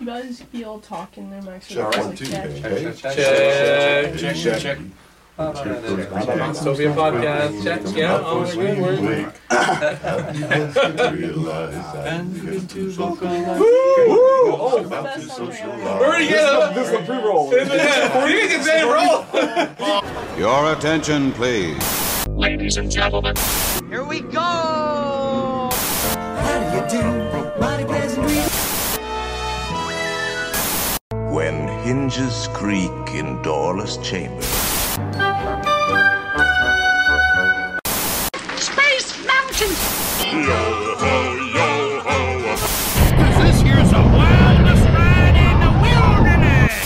You guys feel talking there, Max? Check, one, two, check. Soviet podcast, check, yeah, all the good work. We're already getting this is a pre-roll. Pre-roll. Your attention, please. Ladies and gentlemen. Here we go. How do you do? Mighty pleasant reading. When hinges creak in doorless chambers. Space Mountain! Yo-ho, yo-ho! This here's the wildest ride in the wilderness!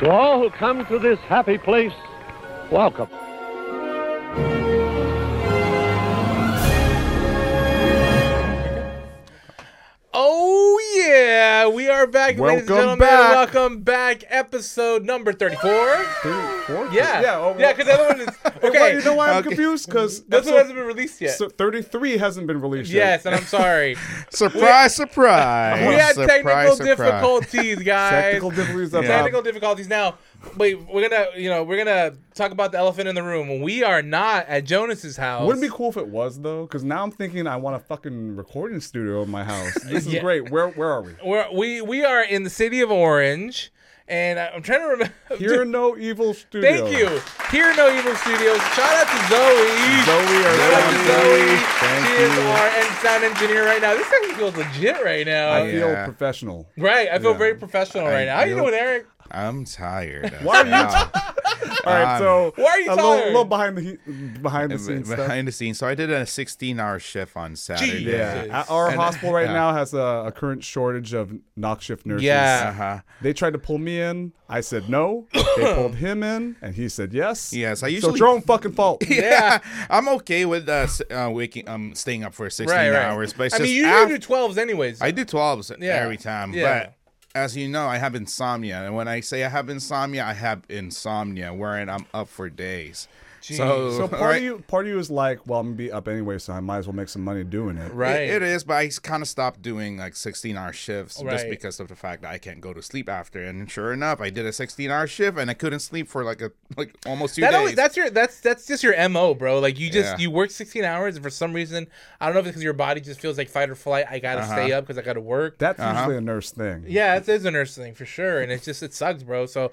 To all who come to this happy place, welcome. Oh, yeah. We are back, ladies and gentlemen. Welcome back. Episode number 34. 34? Yeah, because the other one is... Okay. Well, you know why I'm confused? Because... This one hasn't been released yet. So 33 hasn't been released yet. Yes, and I'm sorry. surprise. We had technical difficulties, guys. Technical difficulties. Now, wait, we're gonna talk about the elephant in the room. We are not at Jonas's house. Wouldn't it be cool if it was though? Because now I'm thinking I want a fucking recording studio in my house. This is great. Where are we? We are in the city of Orange, and I'm trying to remember. Hear No Evil Studios. Thank you. Hear No Evil Studios. Shout out to Zoe. Shout out to Zoe. She is our sound engineer right now. This thing feels legit right now. I feel professional. Right. I feel very professional right now. How you doing, Eric? I'm tired. Why are you? All right, so why are you tired? A little behind the scenes. Behind the scenes. So I did a 16-hour shift on Saturday. Yeah. Our hospital right now has a current shortage of knock shift nurses. Yeah. Uh-huh. They tried to pull me in. I said no. They pulled him in, and he said yes. Yes. I usually. So it's your own fucking fault. Yeah. I'm okay with waking. Staying up for 16 hours, but you do 12s anyways. I do 12s every time, but. As you know, I have insomnia. And when I say I have insomnia, wherein I'm up for days. Jeez. So part of you is like, well, I'm going to be up anyway, so I might as well make some money doing it. Right. It is, but I kind of stopped doing like 16-hour shifts just because of the fact that I can't go to sleep after. And sure enough, I did a 16-hour shift, and I couldn't sleep for like almost 2 days. That's just your MO, bro. Like you work 16 hours, and for some reason, I don't know if it's because your body just feels like fight or flight. I got to stay up because I got to work. That's usually a nurse thing. Yeah, it is a nurse thing for sure, and it sucks, bro. So...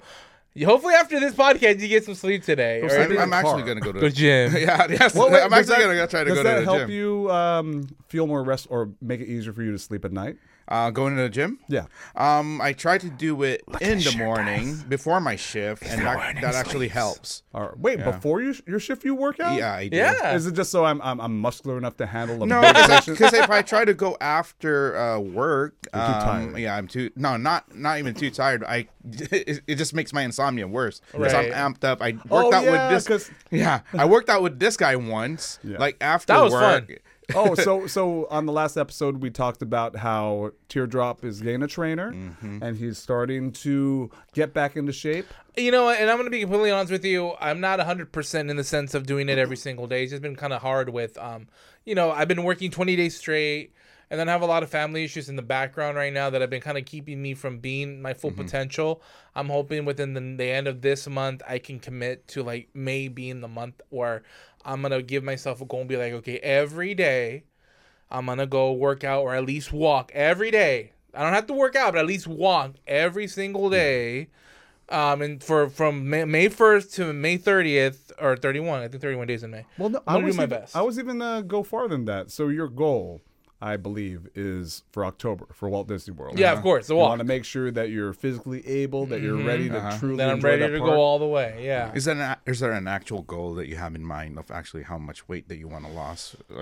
Hopefully after this podcast you get some sleep today. I'm actually going to go to the gym. I'm actually going to try to go to the gym. Does that help you feel more rest or make it easier for you to sleep at night? Going to the gym? Yeah. I try to do it in the morning before my shift, and that actually helps. All right. Wait, before your shift you work out? Yeah, I do. Yeah. Is it just so I'm muscular enough to handle a big session? Because if I try to go after work, I'm not even too tired. It just makes my insomnia worse because I'm amped up. I worked out with this. Yeah, I worked out with this guy once. Yeah. Like after work. That was fun. Oh, so on the last episode we talked about how Teardrop is getting a trainer, and he's starting to get back into shape. You know, and I'm going to be completely honest with you. I'm not 100% in the sense of doing it every single day. It's just been kind of hard with, I've been working 20 days straight. And then I have a lot of family issues in the background right now that have been kind of keeping me from being my full potential. I'm hoping within the end of this month, I can commit to like May being the month where I'm going to give myself a goal and be like, okay, every day I'm going to go work out or at least walk every day. I don't have to work out, but at least walk every single day. And from May 1st to May 30th or 31, I think 31 days in May. Well, no, I'm going to do my best. I was even go farther than that. So your goal... I believe, is for October, for Walt Disney World. Yeah, of course. The walk. You want to make sure that you're physically able, that you're ready to truly that I'm ready to go all the way, yeah. Is there an actual goal that you have in mind of actually how much weight that you want to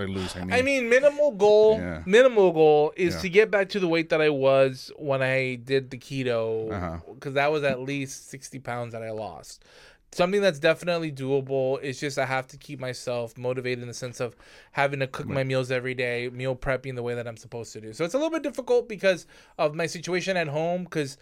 lose? I mean minimal goal is to get back to the weight that I was when I did the keto, because that was at least 60 pounds that I lost. Something that's definitely doable. It's just I have to keep myself motivated in the sense of having to cook my meals every day, meal prepping the way that I'm supposed to do. So it's a little bit difficult because of my situation at home because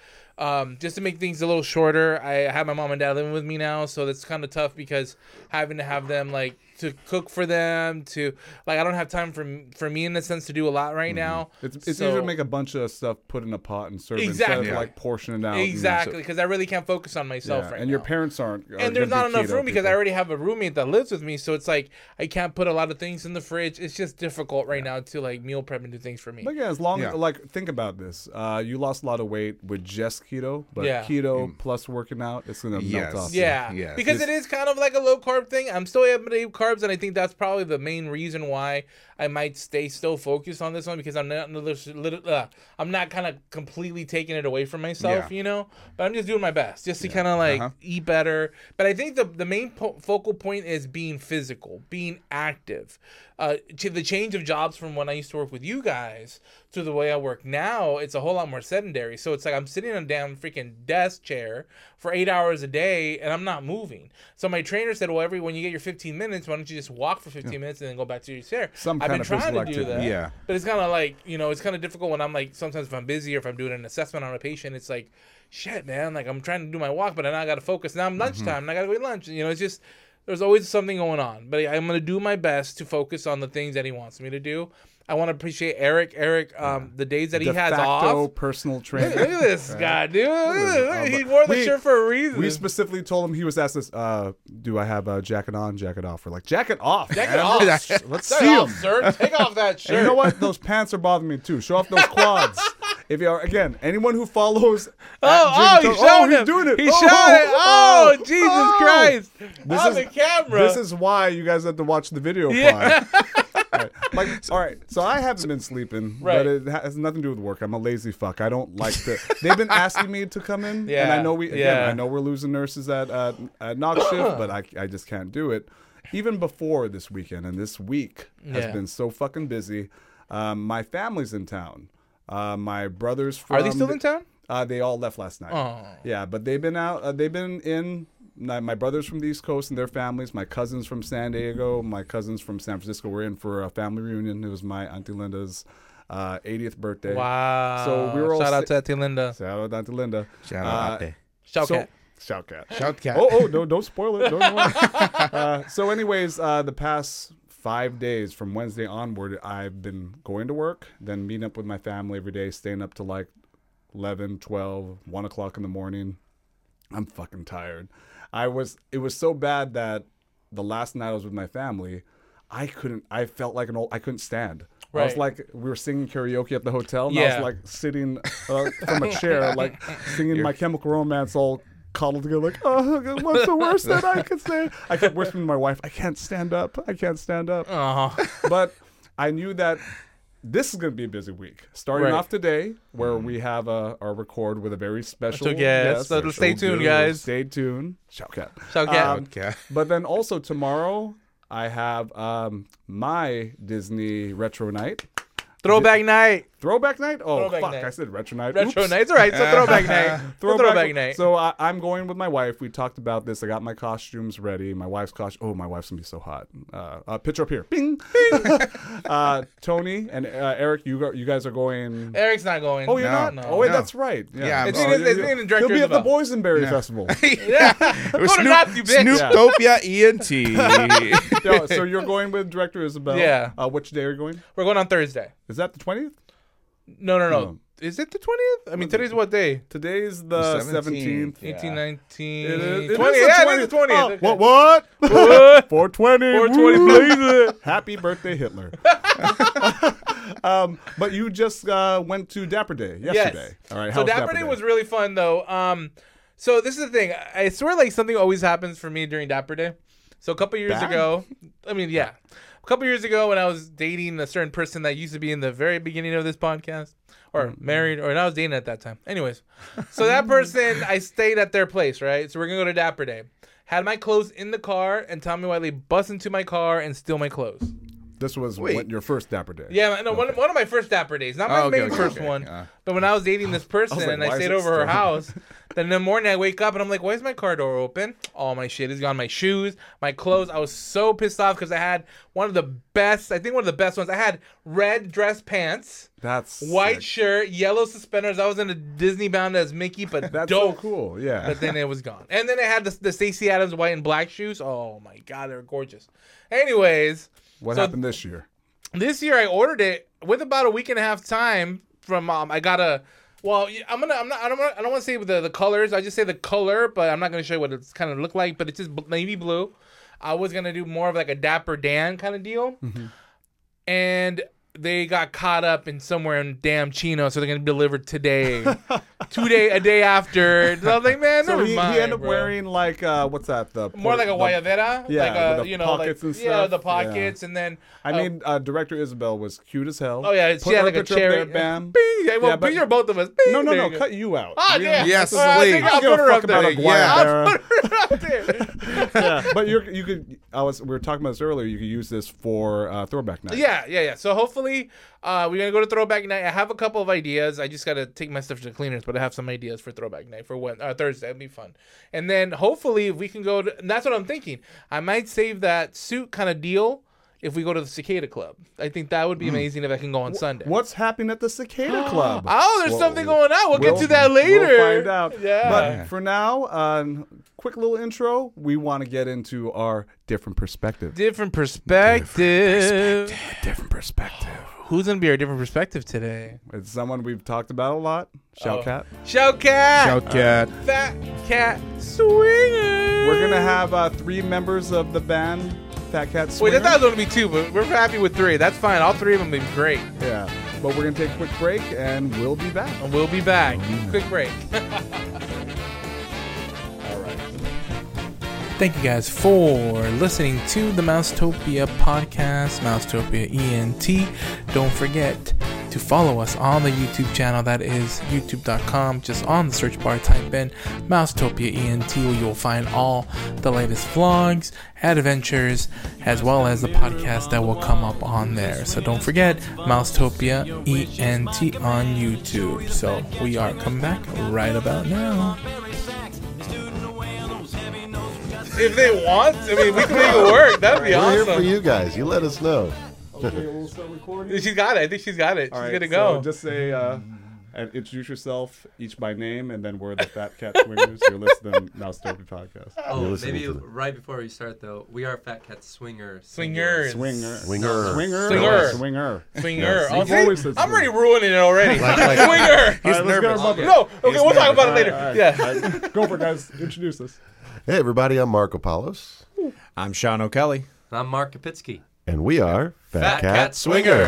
Just to make things a little shorter, I have my mom and dad living with me now, so that's kind of tough because having to have them, like, to cook for them, to, like, I don't have time for me in a sense to do a lot right now. It's easier to make a bunch of stuff, put in a pot and serve instead of, like, portioning it out. Exactly, because I really can't focus on myself right now. And your parents aren't. And there's not enough room because I already have a roommate that lives with me, so it's like I can't put a lot of things in the fridge. It's just difficult right now to, like, meal prep and do things for me. But, yeah, as long as, like, think about this. You lost a lot of weight with just keto, but keto plus working out, it's going to melt off. Yeah, because it is kind of like a low-carb thing. I'm still able to eat carbs, and I think that's probably the main reason why I might stay still focused on this one, because I'm not kind of completely taking it away from myself, you know, but I'm just doing my best just to kind of like eat better. But I think the main focal point is being physical, being active. To the change of jobs from when I used to work with you guys to the way I work now, it's a whole lot more sedentary. So it's like I'm sitting on a damn freaking desk chair for 8 hours a day and I'm not moving. So my trainer said, well, when you get your 15 minutes, why don't you just walk for 15 minutes and then go back to your chair? I've been trying to do that. Yeah. But it's kind of like, you know, it's kind of difficult when I'm like, sometimes if I'm busy or if I'm doing an assessment on a patient, it's like, shit, man, like I'm trying to do my walk, but now I got to focus. Now I'm lunchtime and I got to go eat lunch. You know, it's just... There's always something going on, but I'm going to do my best to focus on the things that he wants me to do. I want to appreciate Eric. The days that he has off. De facto personal trainer. Look at this guy, dude. He wore the shirt for a reason. We specifically told him, he was asked this, do I have a jacket on, jacket off? We're like, jacket off. Jacket off. Let's see him. Sir. Take off that shirt. And you know what? Those pants are bothering me, too. Show off those quads. If you are, again, anyone who follows. He's doing it. He's showing it. Oh, Jesus Christ. On the camera. This is why you guys have to watch the video. Yeah. All right. So I haven't been sleeping, but it has nothing to do with work. I'm a lazy fuck. I don't like to. They've been asking me to come in. Yeah. And I know we're losing nurses at Knox shift, but I just can't do it. Even before this weekend, and this week has been so fucking busy. My family's in town. My brothers from... Are they still in town? They all left last night. Oh. Yeah, but they've been out. They've been in... My brothers from the East Coast and their families. My cousins from San Diego. My cousins from San Francisco. We're in for a family reunion. It was my Auntie Linda's 80th birthday. Wow. So we were all... Shout out to Auntie Linda. Shout out to Auntie Linda. Shout out to Auntie. Shout Cat. Oh, no, don't spoil it. So anyways, the past... 5 days from Wednesday onward, I've been going to work, then meeting up with my family every day, staying up to like 11, 12, 1 o'clock in the morning. I'm fucking tired. It was so bad that the last night I was with my family, I couldn't stand. Right. I was like, we were singing karaoke at the hotel, and I was like sitting from a chair, like singing My Chemical Romance all coddled together, like, oh, what's the worst that I could say? I kept whispering to my wife, I can't stand up. Uh-huh. But I knew that this is going to be a busy week. Starting off today, where we have our record with a very special guest. So stay tuned, guys. Stay tuned. Shout out. But then also tomorrow, I have my Disney Retro Night. Throwback night? Oh, throwback fuck. Night. I said retro night. Retro night. It's all right. So throwback night. Throwback night. So I'm going with my wife. We talked about this. I got my costumes ready. My wife's costume. Oh, my wife's going to be so hot. Picture up here. Bing. Tony and Eric, you guys are going. Eric's not going. Oh, you're not? No. Oh, wait, that's right. Yeah. He'll be at the Boysenberry Festival. Yeah. Snooptopia ENT. So you're going with Director Isabel. Yeah. Which day are you going? We're going on Thursday. Is that the 20th? No. Is it the 20th? I mean, today's what day? Today's the 17th. 18, 19. It is the 20th. Yeah, it is the 20th. Oh, okay. What? 420, please. Happy birthday, Hitler. But you just went to Dapper Day yesterday. Yes. All right. So Dapper Day was really fun, though. So this is the thing. I swear, like, something always happens for me during Dapper Day. So a couple years ago, A couple years ago when I was dating a certain person that used to be in the very beginning of this podcast or married, or I was dating at that time. Anyways, so that person, I stayed at their place, right? So we're going to go to Dapper Day. Had my clothes in the car, and Tommy Wiley busts into my car and steal my clothes. This was your first Dapper Day. Yeah, no, one of my first Dapper Days. Not my main one. But when I was dating this person and I stayed over her house, then in the morning I wake up and I'm like, why is my car door open? All my shit is gone. My shoes, my clothes. I was so pissed off because I had one of the best ones. I had red dress pants. That's white sick. Shirt, yellow suspenders. I was in a Disney bound as Mickey, but that's dope. So cool, yeah. But then it was gone. And then I had the Stacey Adams white and black shoes. Oh my God, they were gorgeous. Anyways. What happened this year? This year I ordered it with about a week and a half time from I don't want to say the colors. I just say the color, but I'm not going to show you what it's kind of looked like, but it's just navy blue. I was going to do more of like a Dapper Dan kind of deal. Mm-hmm. And they got caught up in somewhere in damn Chino, so they're going to deliver today. A day after. So I was like, man, so never mind, he ended up wearing like, what's that? More like a guayabera? Yeah, like the pockets and stuff. Yeah, the pockets. Yeah. And then... Director Isabel was cute as hell. Oh, yeah. She had like a cherry. There, bam. Bing. Yeah, well, you're both of us. Bing. No. Cut you out. Oh, damn. Yes, please. I'll put her up there. I'll put her up there. Yeah, but you could... We were talking about this earlier. You could use this for Throwback Night. Yeah. So hopefully... we're going to go to Throwback Night. I have a couple of ideas. I just got to take my stuff to the cleaners, but I have some ideas for Throwback Night for Thursday. It'll be fun. And then hopefully if we can go to... And that's what I'm thinking. I might save that suit kind of deal if we go to the Cicada Club. I think that would be amazing if I can go on Sunday. What's happening at the Cicada Club? Oh, there's something going on. We'll get to that later. We'll find out. Yeah. But for now, quick little intro. We want to get into our different perspective. Different perspective. Who's going to be our different perspective today? It's someone we've talked about a lot. Shout Cat. Phat Cat Swinger. We're going to have three members of the band. Phat Cat Swinger. Wait, I thought it was going to be two, but we're happy with three. That's fine. All three of them have been great. Yeah. But we're going to take a quick break, and we'll be back. Quick break. All right. Thank you guys for listening to the Mousetopia podcast, Mousetopia ENT. Don't forget to follow us on the YouTube channel. That is youtube.com. Just on the search bar, type in Mousetopia ENT, where you'll find all the latest vlogs, adventures, as well as the podcast that will come up on there. So don't forget Mousetopia ENT on YouTube. So we are coming back right about now. If they want, we can make it work. That'd be awesome. We're here for you guys. You let us know. Okay, we'll start recording. She's got it. I think she's got it. All she's right, gonna go. So just say and introduce yourself each by name, and then we're the Phat Cat Swingers. You're listening to the Mousetopia podcast. Oh, maybe right before we start though, we are Phat Cat Swingers. Swinger. I'm already ruining it already. Swinger. He's nervous. No. Okay, we'll talk about it later. Yeah. Go for it, guys. Introduce us. Hey everybody, I'm Marco Apollos. I'm Sean O'Kelley. And I'm Mark Kapitsky. And we are Phat Cat Swinger.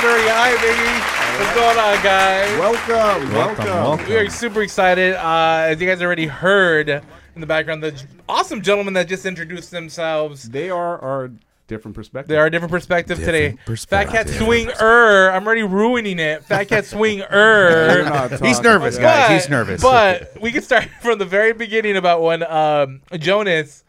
Hi, baby. What's going on, guys? Welcome. We are super excited. As you guys already heard in the background, the awesome gentlemen that just introduced themselves. They are our different perspective. Phat Cat Swinger. I'm already ruining it. Phat Cat Swinger. He's nervous, guys. But we can start from the very beginning about when Jonas,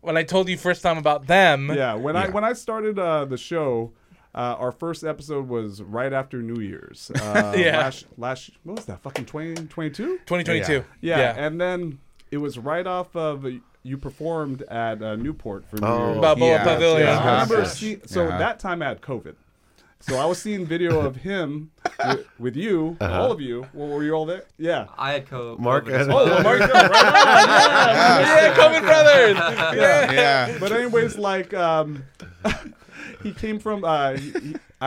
when I told you first time about them. Yeah, when I started the show... our first episode was right after New Year's. Yeah. Last what was that? Fucking 2022? 2022. Yeah. And then it was right off of you performed at Newport for New Year's. Balboa Pavilion. Yeah. I remember that time I had COVID. So I was seeing video of him with you, all of you. Well, were you all there? Yeah. I had COVID. Mark. Mark. Right on. Yeah, COVID brothers. Yeah. But anyways, like... He came from, I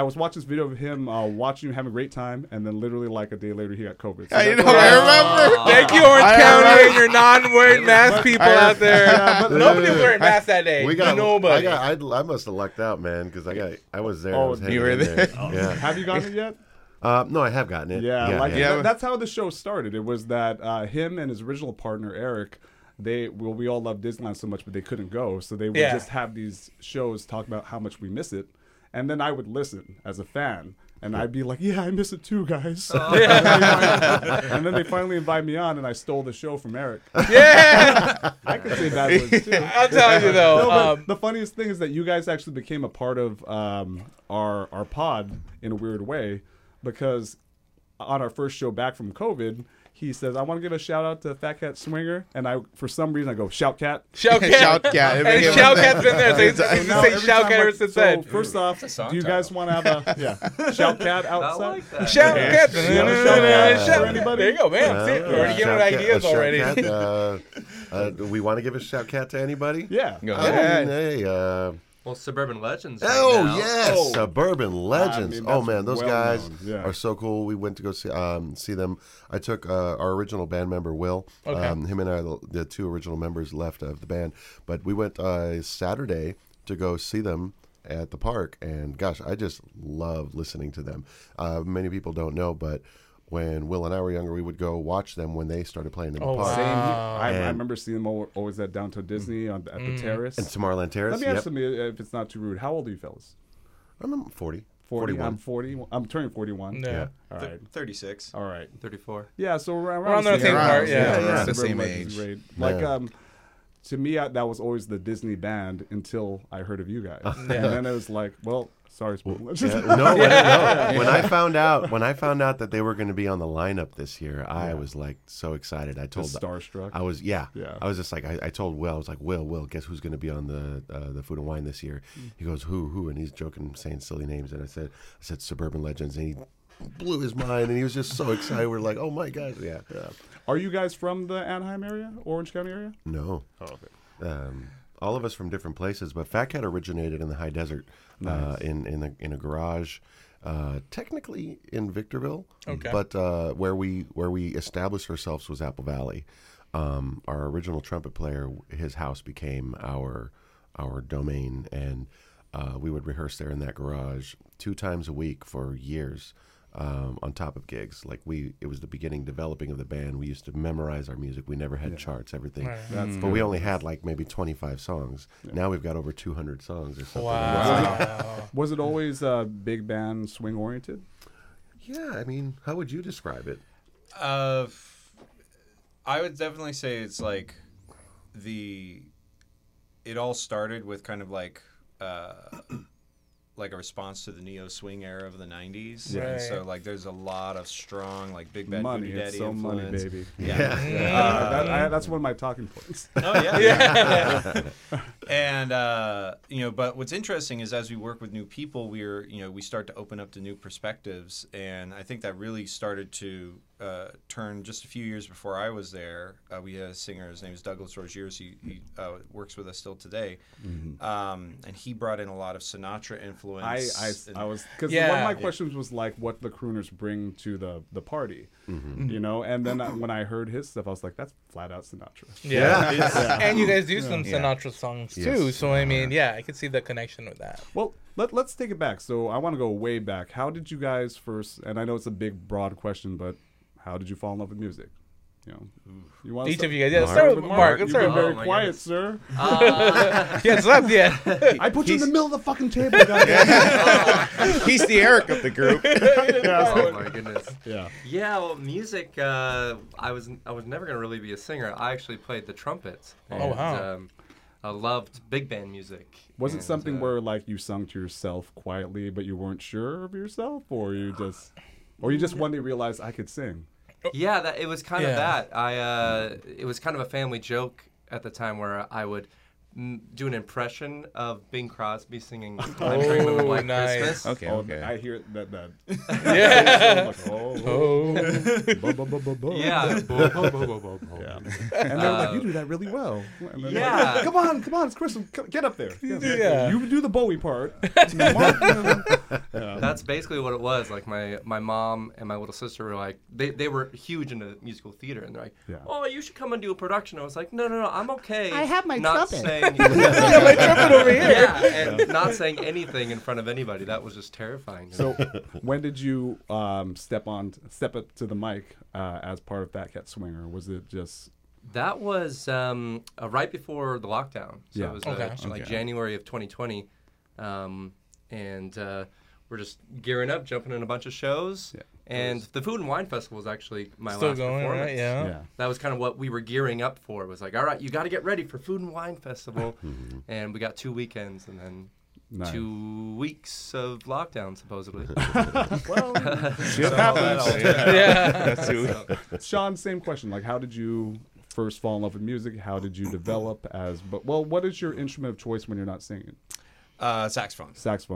was watching this video of him watching you having a great time, and then literally like a day later he got COVID. So I remember. Thank you, Orange County, and your non-wearing mask people out there. Nobody was wearing masks that day. Nobody. I must have lucked out, man, because I was there. Oh, you were there. Have you gotten it yet? No, I have gotten it. Yeah. That's how the show started. It was that him and his original partner, Eric, we all love Disneyland so much, but they couldn't go. So they would just have these shows talk about how much we miss it. And then I would listen as a fan. And I'd be like, I miss it too, guys. Oh. And then they finally invite me on, and I stole the show from Eric. Yeah! I could say bad words, too. I'll tell you, though. No, the funniest thing is that you guys actually became a part of our pod in a weird way, because on our first show back from COVID, he says, I want to give a shout-out to Phat Cat Swinger. And I go, Shout Cat. Shout Cat. Shout Cat. And Shout Cat's been there. So he's saying Shout Cat ever since then. So first off, do you guys want to have a Shout Cat outside? I like that. Shout Cat. Shout anybody. There you go, man. We're already giving ideas already. Do we want to give a Shout Cat to anybody? Yeah. Go ahead. Hey, well, Suburban Legends. Suburban Legends. Man, those guys are so cool. We went to go see them. I took our original band member, Will. Okay. Him and I, the two original members left of the band. But we went Saturday to go see them at the park. And, gosh, I just love listening to them. Many people don't know, but when Will and I were younger, we would go watch them when they started playing in the park. Same. I remember seeing them always at Downtown Disney at the Terrace. And Tomorrowland Terrace. Let me ask something, if it's not too rude. How old are you fellas? I'm 40. 41. I'm turning 41. Yeah. All right. 36. All right. 34. Yeah, so we're on the same part. Yeah. The same age. Rate. Like, to me, that was always the Disney band until I heard of you guys. And then it was like, well... Sorry, When I found out that they were going to be on the lineup this year, I was like so excited. I told starstruck. I was I was just like I told Will. I was like, Will, guess who's going to be on the food and wine this year? He goes, who? And he's joking, saying silly names. And I said Suburban Legends, and he blew his mind, and he was just so excited. We're like, oh my gosh, yeah. Are you guys from the Anaheim area, Orange County area? No. Oh, okay. All of us from different places, but Phat Cat originated in the high desert, in a garage, technically in Victorville, but where we established ourselves was Apple Valley. Our original trumpet player, his house became our domain, and we would rehearse there in that garage 2 times a week for years. On top of gigs, it was the beginning developing of the band. We used to memorize our music. We never had charts, everything. Right. But we only had maybe 25 songs. Yeah. Now we've got over 200 songs or something. Wow! Was it always big band swing oriented? Yeah, I mean, how would you describe it? I would definitely say it's like it all started with kind of like a response to the neo swing era of the 90s. Right. And so there's a lot of strong Big Bad Voodoo Daddy influence. Money, baby. Yeah. That's one of my talking points. Oh yeah. And but what's interesting is as we work with new people, we start to open up to new perspectives, and I think that really started to turn just a few years before I was there. We had a singer, his name is Douglas Rogier. He works with us still today, and he brought in a lot of Sinatra influence. One of my questions was what the crooners bring to the party, And then when I heard his stuff, I was like, that's flat out Sinatra. Yeah. And you guys do some Sinatra songs too, so I mean, I could see the connection with that. Well. Let's take it back. So I want to go way back. How did you guys first? And I know it's a big, broad question, but how did you fall in love with music? Each of you guys. Yeah, start with Mark. You've been very quiet, sir. It's not yet. I put you in the middle of the fucking table. He's the Eric of the group. Oh my goodness. Yeah. Yeah. Well, music. I was never gonna really be a singer. I actually played the trumpet. Wow. I loved big band music. Was it something where you sung to yourself quietly, but you weren't sure of yourself, or you just one day realized I could sing? Yeah, it was kind of that. It was kind of a family joke at the time where I would do an impression of Bing Crosby singing "I'm Dreaming of Black Christmas." Okay. I hear that. Yeah. Yeah. And they're like, "You do that really well." And yeah. Like, come on, it's Christmas. Get up there. Yeah. You do the Bowie part. That's basically what it was. My mom and my little sister were they were huge into musical theater, and they're like, "Oh, you should come and do a production." I was like, "No, I'm okay. I have my trumpet." Yeah, my trumpet over here. Yeah, and not saying anything in front of anybody. That was just terrifying. So when did you step up to the mic as part of Phat Cat Swinger? Was it just... That was right before the lockdown. So yeah. It was January of 2020. And we're just gearing up, jumping in a bunch of shows. Yeah. And the Food and Wine Festival was actually my last performance. Right? Yeah. That was kind of what we were gearing up for. It was like, all right, you got to get ready for Food and Wine Festival. And we got 2 weekends and then 2 weeks of lockdown, supposedly. Well, shit happens. Yeah. So. Sean, same question. Like, how did you first fall in love with music? How did you develop as... what is your instrument of choice when you're not singing? Saxophone.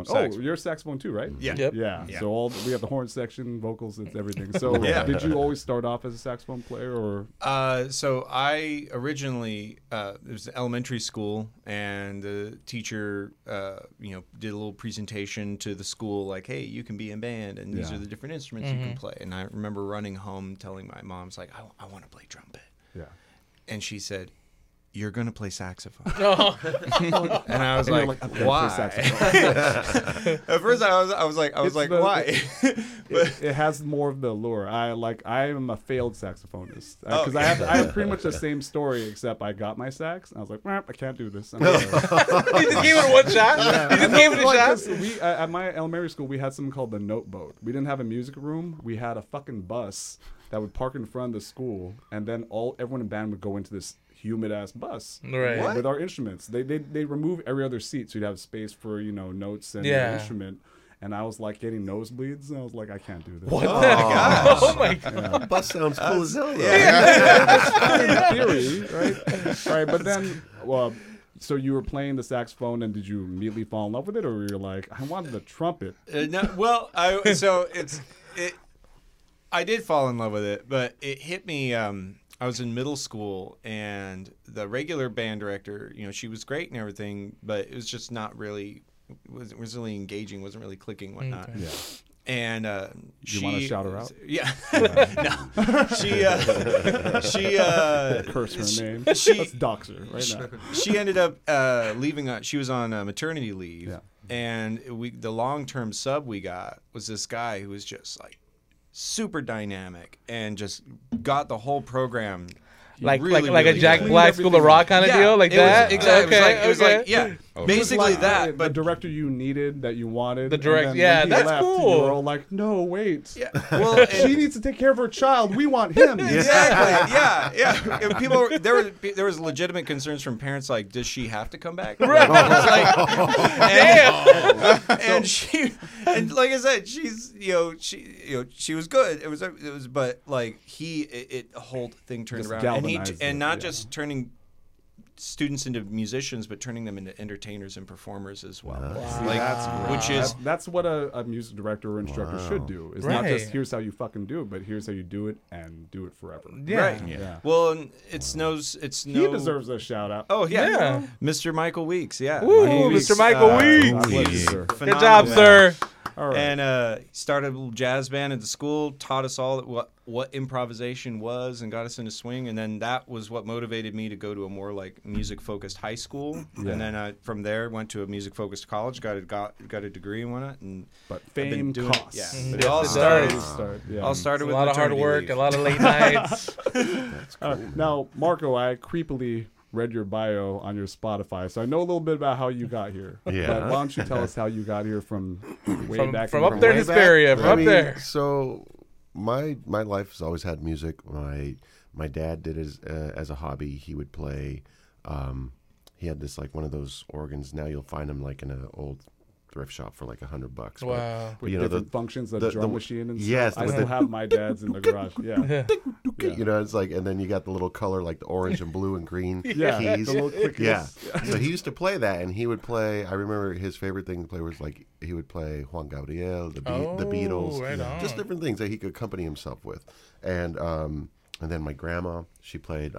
Oh, you're a saxophone too, right? Yeah. Yep. Yeah. So we have the horn section, vocals, it's everything. So did you always start off as a saxophone player, or? So I originally it was elementary school, and the teacher, did a little presentation to the school, like, "Hey, you can be in band, and these are the different instruments you can play." And I remember running home, telling my mom, "It's like I want to play trumpet." Yeah. And she said, "You're going to play saxophone." Oh. And I was like, why? At first I was like, why? It has more of the allure. I am a failed saxophonist. Because I have pretty much the same story, except I got my sax, and I was like, I can't do this. I'm you just gave it one shot? Yeah. You just gave it a shot? We, at my elementary school, we had something called the note boat. We didn't have a music room. We had a fucking bus that would park in front of the school, and then everyone in band would go into this humid ass bus with our instruments. They remove every other seat, so you'd have space for notes and an instrument. And I was like getting nosebleeds, and I was like, I can't do this. What the gosh? Oh my god! Yeah. The bus sounds cool as hell. Yeah. In theory, right? All right, but then, so you were playing the saxophone, and did you immediately fall in love with it, or were you like, I wanted the trumpet? I did fall in love with it, but it hit me. I was in middle school, and the regular band director, she was great and everything, but it was just not really, wasn't really engaging, wasn't really clicking, whatnot. Okay. Yeah. And you want to shout her out? Yeah. No. She curse her name. Let's dox her right now. She ended up leaving. She was on maternity leave, and the long-term sub we got was this guy who was just like super dynamic and just got the whole program. Like really a Jack Black School of Rock kind of deal, like that? Exactly. Okay, it was like basically that. But the director you needed, that you wanted. The director, that's left, cool. You were all like, no, wait. Yeah. Well, she needs to take care of her child. We want him. Exactly. Yeah. And there was legitimate concerns from parents, like, does she have to come back? Right. And she, and like I said, she was good. It was, but like the whole thing turned around. And not just turning students into musicians, but turning them into entertainers and performers as well. Wow. Like, that's what a music director or instructor should do. It's not just here's how you fucking do it, but here's how you do it and do it forever. Yeah. Right. Yeah. Well, and he deserves a shout out. Oh yeah. Mr. Michael Weeks. Yeah. Ooh, Mr. Michael Weeks. Good job, sir. All right. And started a little jazz band at the school, taught us all what improvisation was, and got us into swing. And then that was what motivated me to go to a more like music-focused high school. Yeah. And then from there went to a music-focused college, got a degree and whatnot. But fame costs. Yeah. But it all started. All started with a lot of hard work, a lot of late nights. That's cool. Now, Marco, I creepily read your bio on your Spotify, so I know a little bit about how you got here. Yeah. But why don't you tell us how you got here from way back? From up there in Hesperia, up there. So my life has always had music. My dad did it as a hobby. He would play. He had this like one of those organs. Now you'll find them like in an old thrift shop for like $100. Wow. But, different functions, the drum machine and stuff. Yes, I still have my dad's in the garage. Yeah. It's like, and then you got the little color, like the orange and blue and green keys. The little quick So he used to play that, and he would play, I remember his favorite thing to play was like, he would play Juan Gabriel, the Beatles, just different things that he could accompany himself with. And then my grandma, she played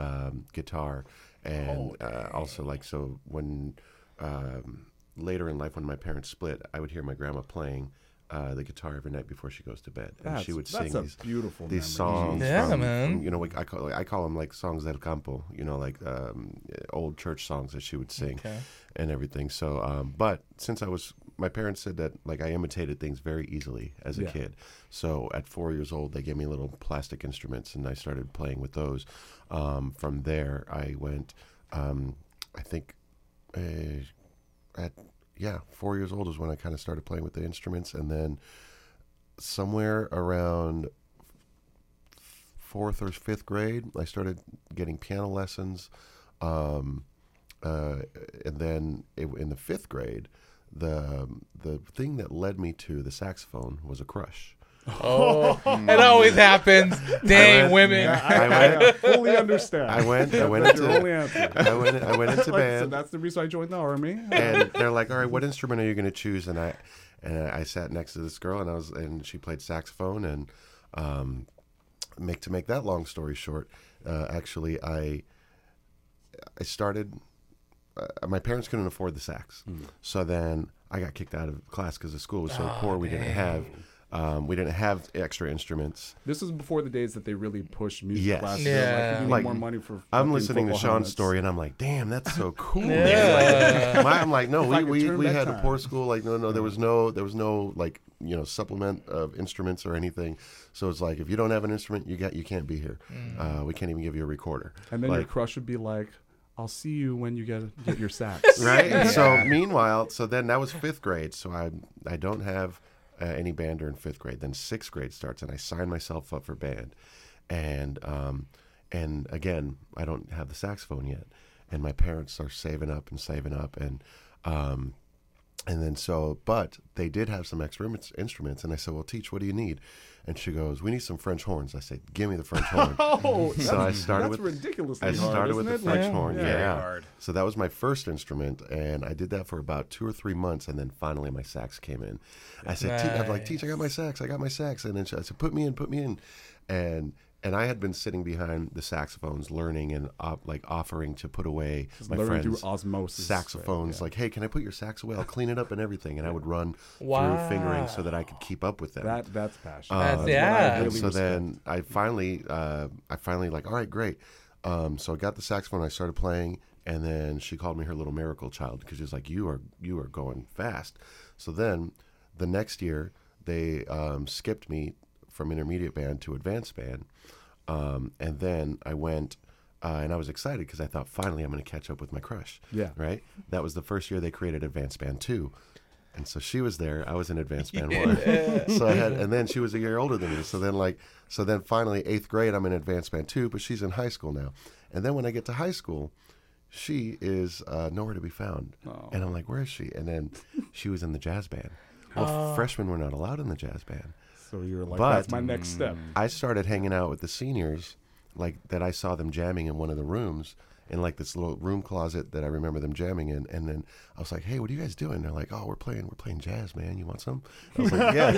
guitar, and also like, so when, later in life, when my parents split, I would hear my grandma playing the guitar every night before she goes to bed, and she would sing these songs. Yeah, from, you know, I call them like songs del campo. You know, like old church songs that she would sing, and everything. So, but since I was, my parents said that like I imitated things very easily as a kid. So at 4 years old, they gave me little plastic instruments, and I started playing with those. From there, I went. I think 4 years old is when I kind of started playing with the instruments, and then somewhere around fourth or fifth grade, I started getting piano lessons, and then in the fifth grade, the thing that led me to the saxophone was a crush. Oh, it always happens. Dang, women! I fully understand. I went into band. So that's the reason I joined the army. And they're like, "All right, what instrument are you going to choose?" And I sat next to this girl, and she played saxophone. And to make that long story short, actually, I started. My parents couldn't afford the sax, so then I got kicked out of class because the school was so poor. We didn't have extra instruments. This is before the days that they really pushed music classes. Yeah. Like, more money for I'm listening to Sean's story, and I'm like, damn, that's so cool. Yeah. Like, I'm like, no, we had a poor school. Like, no, there was no like, you know, supplement of instruments or anything. So it's like, if you don't have an instrument, you can't be here. We can't even give you a recorder. And then like, your crush would be like, I'll see you when you get your sax. Right? Yeah. So meanwhile, then that was fifth grade. So I don't have any bander in fifth grade. Then sixth grade starts, and I sign myself up for band, and again I don't have the saxophone yet, and my parents are saving up, and then so, but they did have some extra instruments, and I said, well, Teach, what do you need? And she goes, we need some French horns. I said, give me the French horn. I started with the French horn. Yeah. So that was my first instrument, and I did that for about 2 or 3 months, and then finally my sax came in. I said, nice. I'm like, Teach, I got my sax, and then I said, put me in, and I had been sitting behind the saxophones, learning and offering to put away my friend's through osmosis, saxophones. Right, yeah. Like, hey, can I put your sax away? I'll clean it up and everything. And I would run through fingering so that I could keep up with them. That's passion. Really so then I finally like, all right, great. So I got the saxophone. I started playing, and then she called me her little miracle child because she was like, you are going fast. So then the next year they skipped me from intermediate band to advanced band, and then I went, and I was excited because I thought, finally I'm going to catch up with my crush. Yeah, right. That was the first year they created advanced band 2, and so she was there. I was in advanced band 1. So I had, and then she was a year older than me. So then finally 8th grade I'm in advanced band 2, but she's in high school now. And then when I get to high school, she is nowhere to be found, and I'm like, where is she? And then she was in the jazz band. Well, freshmen were not allowed in the jazz band. So you were like, that's my next step. I started hanging out with the seniors, like that I saw them jamming in one of the rooms, in like this little room closet that I remember them jamming in. And then I was like, hey, what are you guys doing? And they're like, oh, we're playing jazz, man. You want some? I was like, yeah.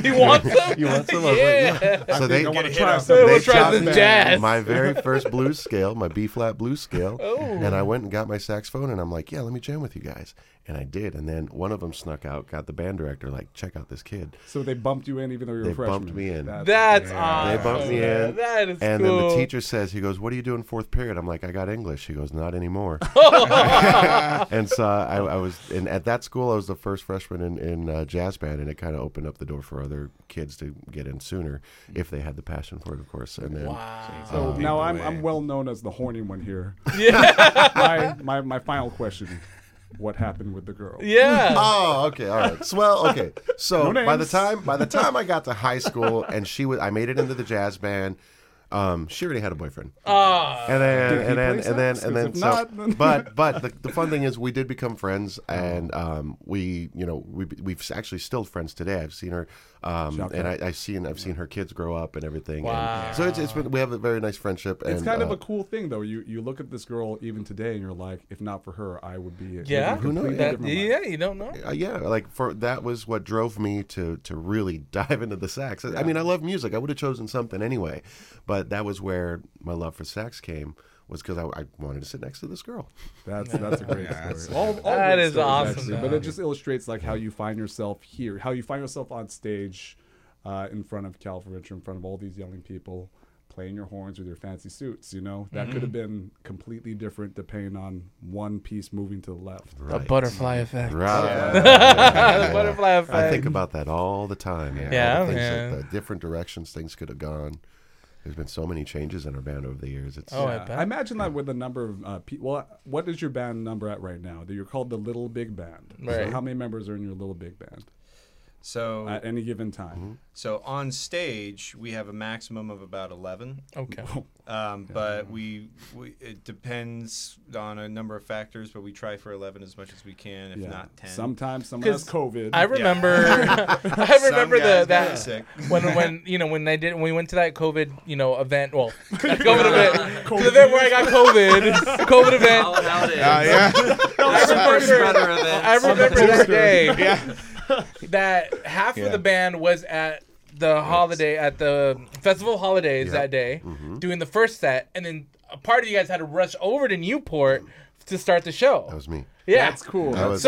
You want some? You want some? I was like, yeah. So they want to try some. They chopped some jazz. My very first blues scale, my B-flat blues scale. Oh. And I went and got my saxophone, and I'm like, yeah, let me jam with you guys. And I did, and then one of them snuck out, got the band director, like, check out this kid. So they bumped you in even though you were a freshman? They bumped me in. That's awesome. They bumped me in. That is cool. Then the teacher says, he goes, what do you do in fourth period? I'm like, I got English. He goes, not anymore. And so I was, and at that school, I was the first freshman in jazz band, and it kind of opened up the door for other kids to get in sooner if they had the passion for it, of course. And then, so now I'm well known as the horny one here. Yeah. my final question. What happened with the girl? Yeah. Oh, okay. All right. So no by the time I got to high school and I made it into the jazz band. She already had a boyfriend. But the fun thing is we did become friends, and we've actually still friends today. I've seen her, and I've seen her kids grow up and everything. Wow. And so it's been, we have a very nice friendship. It's kind of a cool thing though. You look at this girl even today, and you're like, if not for her, I would be. Who knows? You don't know. That was what drove me to really dive into the sax. I mean, I love music. I would have chosen something anyway. But that was where my love for sax came, was because I wanted to sit next to this girl. That's a great story. All that is awesome. But it just illustrates like how you find yourself here, how you find yourself on stage in front of Cal Furniture, in front of all these yelling people, playing your horns with your fancy suits, you know? That could have been completely different depending on one piece moving to the left. Right. The butterfly effect. Right. The butterfly effect. I think about that all the time. Man. Yeah, man. Like the different directions things could have gone. There's been so many changes in our band over the years. It's, I bet. I imagine that with the number of people. Well, what is your band number at right now? You're called the Little Big Band. Right. So how many members are in your Little Big Band? So at any given time. Mm-hmm. So on stage, we have a maximum of about 11. Okay. But we it depends on a number of factors, but we try for 11 as much as we can, if not 10. Sometimes someone has COVID. I remember I remember when you know when we went to that COVID, you know, event, well, that COVID event. COVID. The event where I got COVID. COVID event. Oh, yeah. I remember that day. Yeah. That half of the band was at the holiday, at the Festival of Holidays that day, doing the first set, and then a part of you guys had to rush over to Newport to start the show. That was me. Yeah. That's cool. I was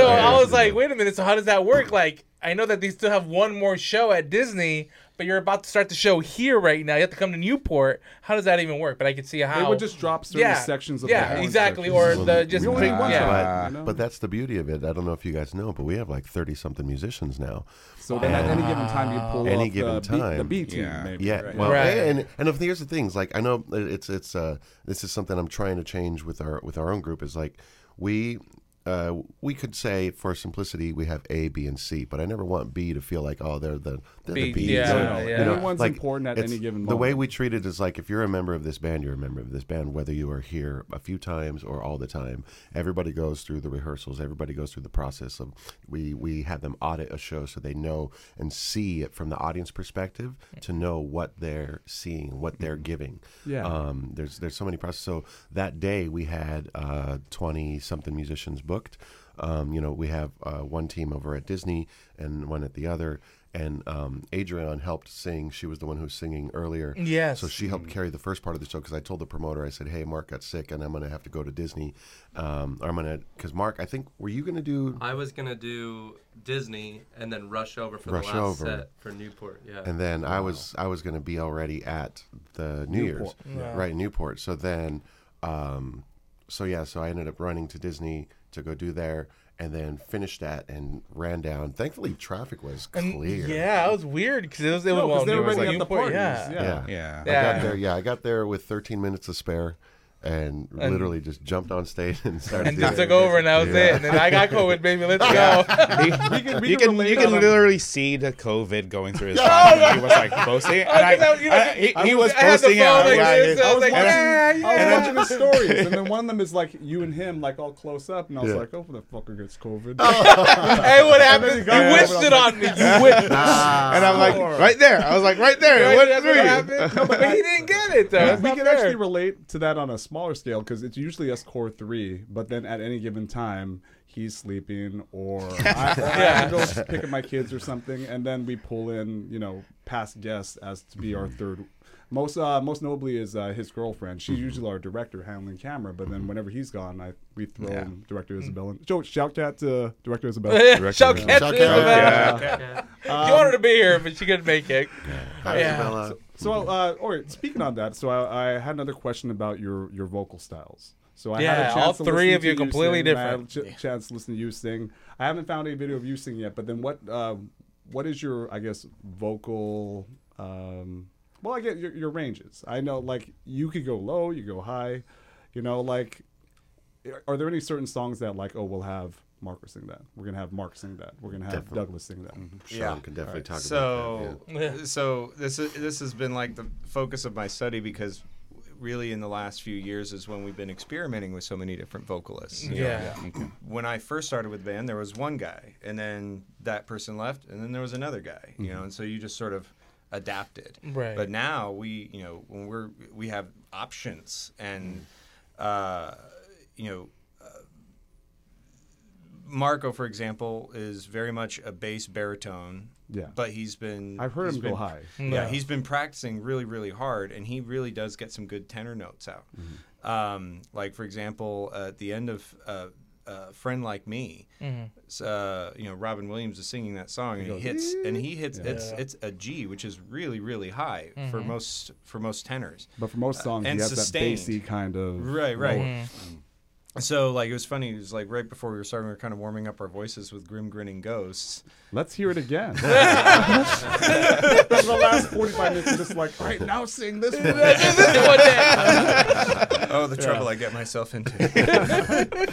like, wait a minute, so how does that work? Like, I know that they still have one more show at Disney, but you're about to start the show here right now. You have to come to Newport. How does that even work? But I could see how. They would just drop certain sections of the exactly. Sections. Or the just we big one. Yeah. But that's the beauty of it. I don't know if you guys know, but we have like 30-something musicians now. So then at any given time, you pull the B team. Yeah. Maybe, right? Well, and if here's the things, like I know it's this is something I'm trying to change with our own group. Is like we could say, for simplicity, we have A, B, and C, but I never want B to feel like, oh, they're the B. Yeah, yeah. Everyone's like, important at any given moment. The way we treat it is like, if you're a member of this band, you're a member of this band, whether you are here a few times or all the time. Everybody goes through the rehearsals. Everybody goes through the process. Of, we have them audit a show so they know and see it from the audience perspective to know what they're seeing, what they're giving. Yeah. There's so many processes. So that day we had 20-something musicians booked. We have one team over at Disney and one at the other. And Adrienne helped sing. She was the one who was singing earlier. Yes. So she helped carry the first part of the show because I told the promoter, I said, hey, Mark got sick and I'm going to have to go to Disney. Because Mark, I think, were you going to do? I was going to do Disney and then rush over for the last set for Newport. Yeah. And then I was going to be already at the New Year's. Yeah. Right, Newport. So then, so I ended up running to Disney to go do there, and then finished that and ran down. Thankfully, traffic was clear. Yeah, it was weird because it was like Newport. I got there. Yeah, I got there with 13 minutes to spare, and literally just jumped on stage and started. And just took over, and that was it. And then I got COVID, baby. Let's go. You can literally see the COVID going through his body. He was like boasting, he was boasting out. I was like, I was watching the stories, and then one of them is like you and him, like all close up, and I was like, oh, the fucker gets COVID. Hey, what happened? You wished it on me. You wished. And I'm like, right there. I was like, right there. What happened? But he didn't get it though. We can actually relate to that on a smaller scale because it's usually us core three, but then at any given time he's sleeping or I go pick up my kids or something, and then we pull in past guests as to be our third. Most notably is his girlfriend. She's usually our director handling camera, but then whenever he's gone, we throw him Director Isabel. So shout out to Director Isabel. Shout out to Isabel. She wanted to be here, but she couldn't make it. Hi, Isabella. So, all right, speaking on that, so I had another question about your vocal styles. So I had a chance to listen to you sing. Yeah, all three of you completely different. I had a chance to listen to you sing. I haven't found a video of you singing yet, but then what is your, I guess, vocal... I get your ranges. I know, like, you could go low, you go high. Are there any certain songs that, we'll have Marco sing that? We're going to have Mark sing that. We're going to have Douglas sing that. Sean can definitely talk about that. Yeah. So this has been, the focus of my study because really in the last few years is when we've been experimenting with so many different vocalists. Yeah. Okay. When I first started with the band, there was one guy, and then that person left, and then there was another guy, and so you just sort of adapted. Right. But now we, when we have options and, Marco, for example, is very much a bass baritone. Yeah. But he's been... I've heard him go high. Yeah, he's been practicing really, really hard, and he really does get some good tenor notes out. Mm-hmm. Like, for example, at the end of... Friend Like Me, mm-hmm. You know, Robin Williams is singing that song, and he hits yeah. it's a G, which is really, really high mm-hmm. for most tenors. But for most songs, he has sustained. That bassy kind of right. Mm-hmm. So, like, it was funny. It was like right before we were starting, we were kind of warming up our voices with Grim Grinning Ghosts. Let's hear it again. The last 45 minutes, just like, all right, now sing this one. Oh, the trouble I get myself into.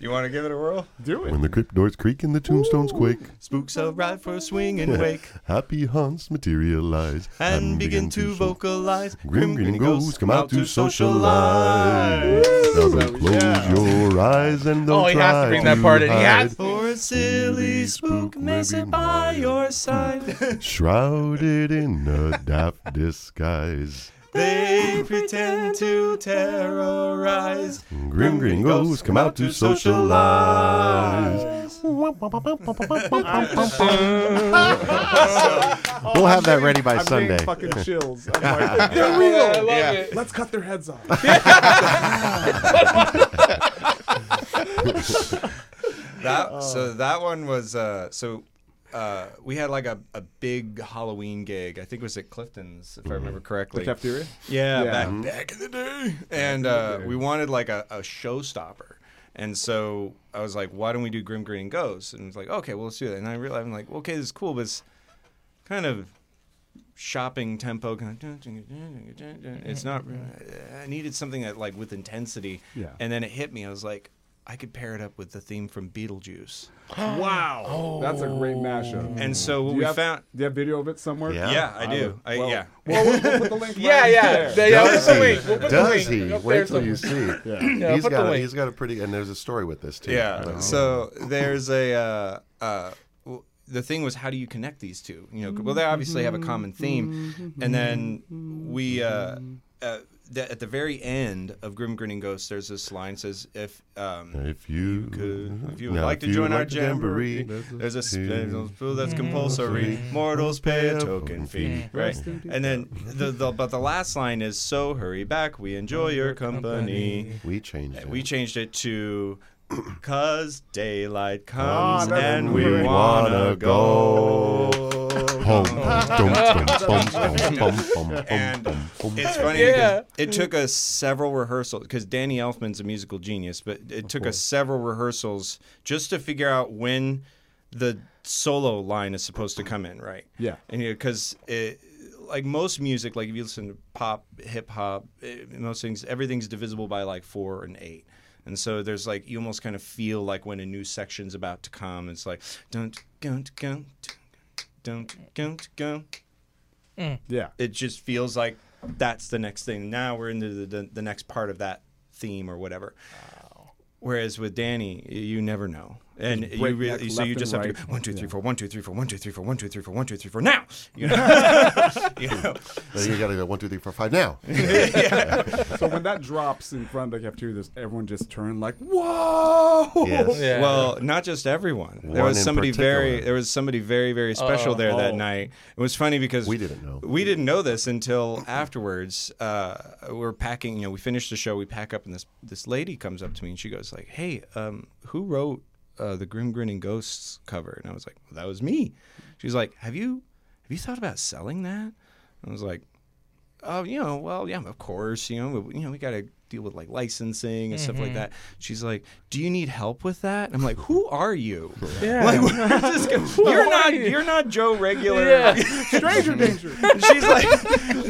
You want to give it a whirl? Do it. When the crypt doors creak and the tombstones quake, spooks arrive for a swing and wake. Happy haunts materialize and begin to vocalize. Grim Grinning Ghosts come out to socialize. Now don't close your eyes and don't try to hide. Oh, he has to bring that part in. Yes. For a silly spook may sit by your side, shrouded in a daft disguise. They pretend to terrorize. Grim Grinning Ghosts come out to socialize. We'll have that ready by Sunday. I'm getting fucking chills. I'm like, they're real. I love it. Let's cut their heads off. That one was... we had like a big Halloween gig. I think it was at Clifton's, if I remember correctly. The cafeteria? Yeah. Back in the day. And we wanted like a showstopper. And so I was like, why don't we do Grim Grinning Ghosts? And it's like, okay, well, let's do that. And I realized, I'm like, okay, this is cool, but it's kind of shopping tempo. Kind of, it's not, I needed something that like with intensity. Yeah. And then it hit me. I was like, I could pair it up with the theme from Beetlejuice. Wow. Oh. That's a great mashup. And so what we found... Do you have video of it somewhere? Yeah, I do. Yeah. Well, we'll put the link right there. Does he? Wait till you see. Yeah, he's got a pretty... And there's a story with this, too. Yeah. Right? So there's a... the thing was, how do you connect these two? You know, well, they obviously have a common theme. And then we... at the very end of Grim Grinning Ghosts, there's this line that says, if you would like to join our jamboree, there's a food that's compulsory. Mortals pay a token fee, right? And then, but the last line is, so hurry back, we enjoy your company. We changed it to... 'Cause daylight comes and we wanna go home. And it's funny because it took us several rehearsals, because Danny Elfman's a musical genius, but it took us several rehearsals just to figure out when the solo line is supposed to come in, right? Yeah. And because like most music, like if you listen to pop, hip hop, most things, everything's divisible by like 4 and 8. And so there's like, you almost kind of feel like when a new section's about to come, it's like, don't go. Yeah. It just feels like that's the next thing. Now we're into the next part of that theme or whatever. Wow. Whereas with Danny, you never know. And you really, so you just have to go 1, 2, 3, 4, 1, 2, 3, 4, 1, 2, 3, 4, 1, 2, 3, 4, 1, 2, 3, 4 now. You know? So you gotta go 1, 2, 3, 4, 5 now. So when that drops in front of the cafeteria, everyone just turned like, whoa. Yes. Yeah. Well, not just everyone. There was somebody very, very special there that night. It was funny because we didn't know this until afterwards. We're packing, you know, we finished the show, we pack up, and this lady comes up to me and she goes like, hey, who wrote the Grim Grinning Ghosts cover? And I was like, well, that was me. She's like, have you thought about selling that? I was like, oh, you know, well, yeah, of course, you know, we got to deal with like licensing and stuff like that. She's like, do you need help with that? And I'm like, who are you? Yeah. Like, you're not Joe Regular. Yeah. Stranger danger. And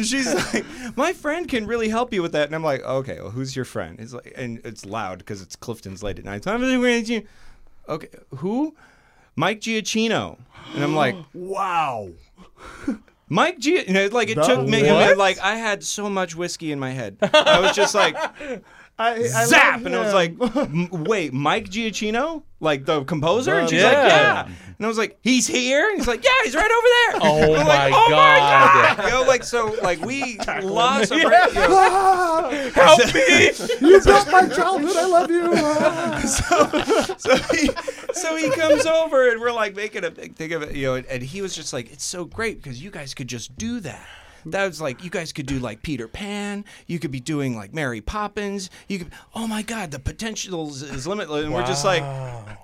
she's like, my friend can really help you with that. And I'm like, okay, well, who's your friend? It's like, and it's loud because it's Clifton's late at night. So I'm like, okay, who? Mike Giacchino. And I'm like, wow. Mike G, you know, like it took me, like I had so much whiskey in my head. I was just like, zap, and I was like, wait, Mike Giacchino, like the composer? And she's like, yeah. And I was like, he's here? And he's like, yeah, he's right over there. Oh, my God. You know, like, so, like, we lost a break. You know, Help me! You built my childhood. I love you. So he comes over, and we're like making a big thing of it, you know. And he was just like, "It's so great because you guys could just do that." That was like, you guys could do like Peter Pan. You could be doing like Mary Poppins. You could, oh my God, the potential is limitless. And wow. We're just like,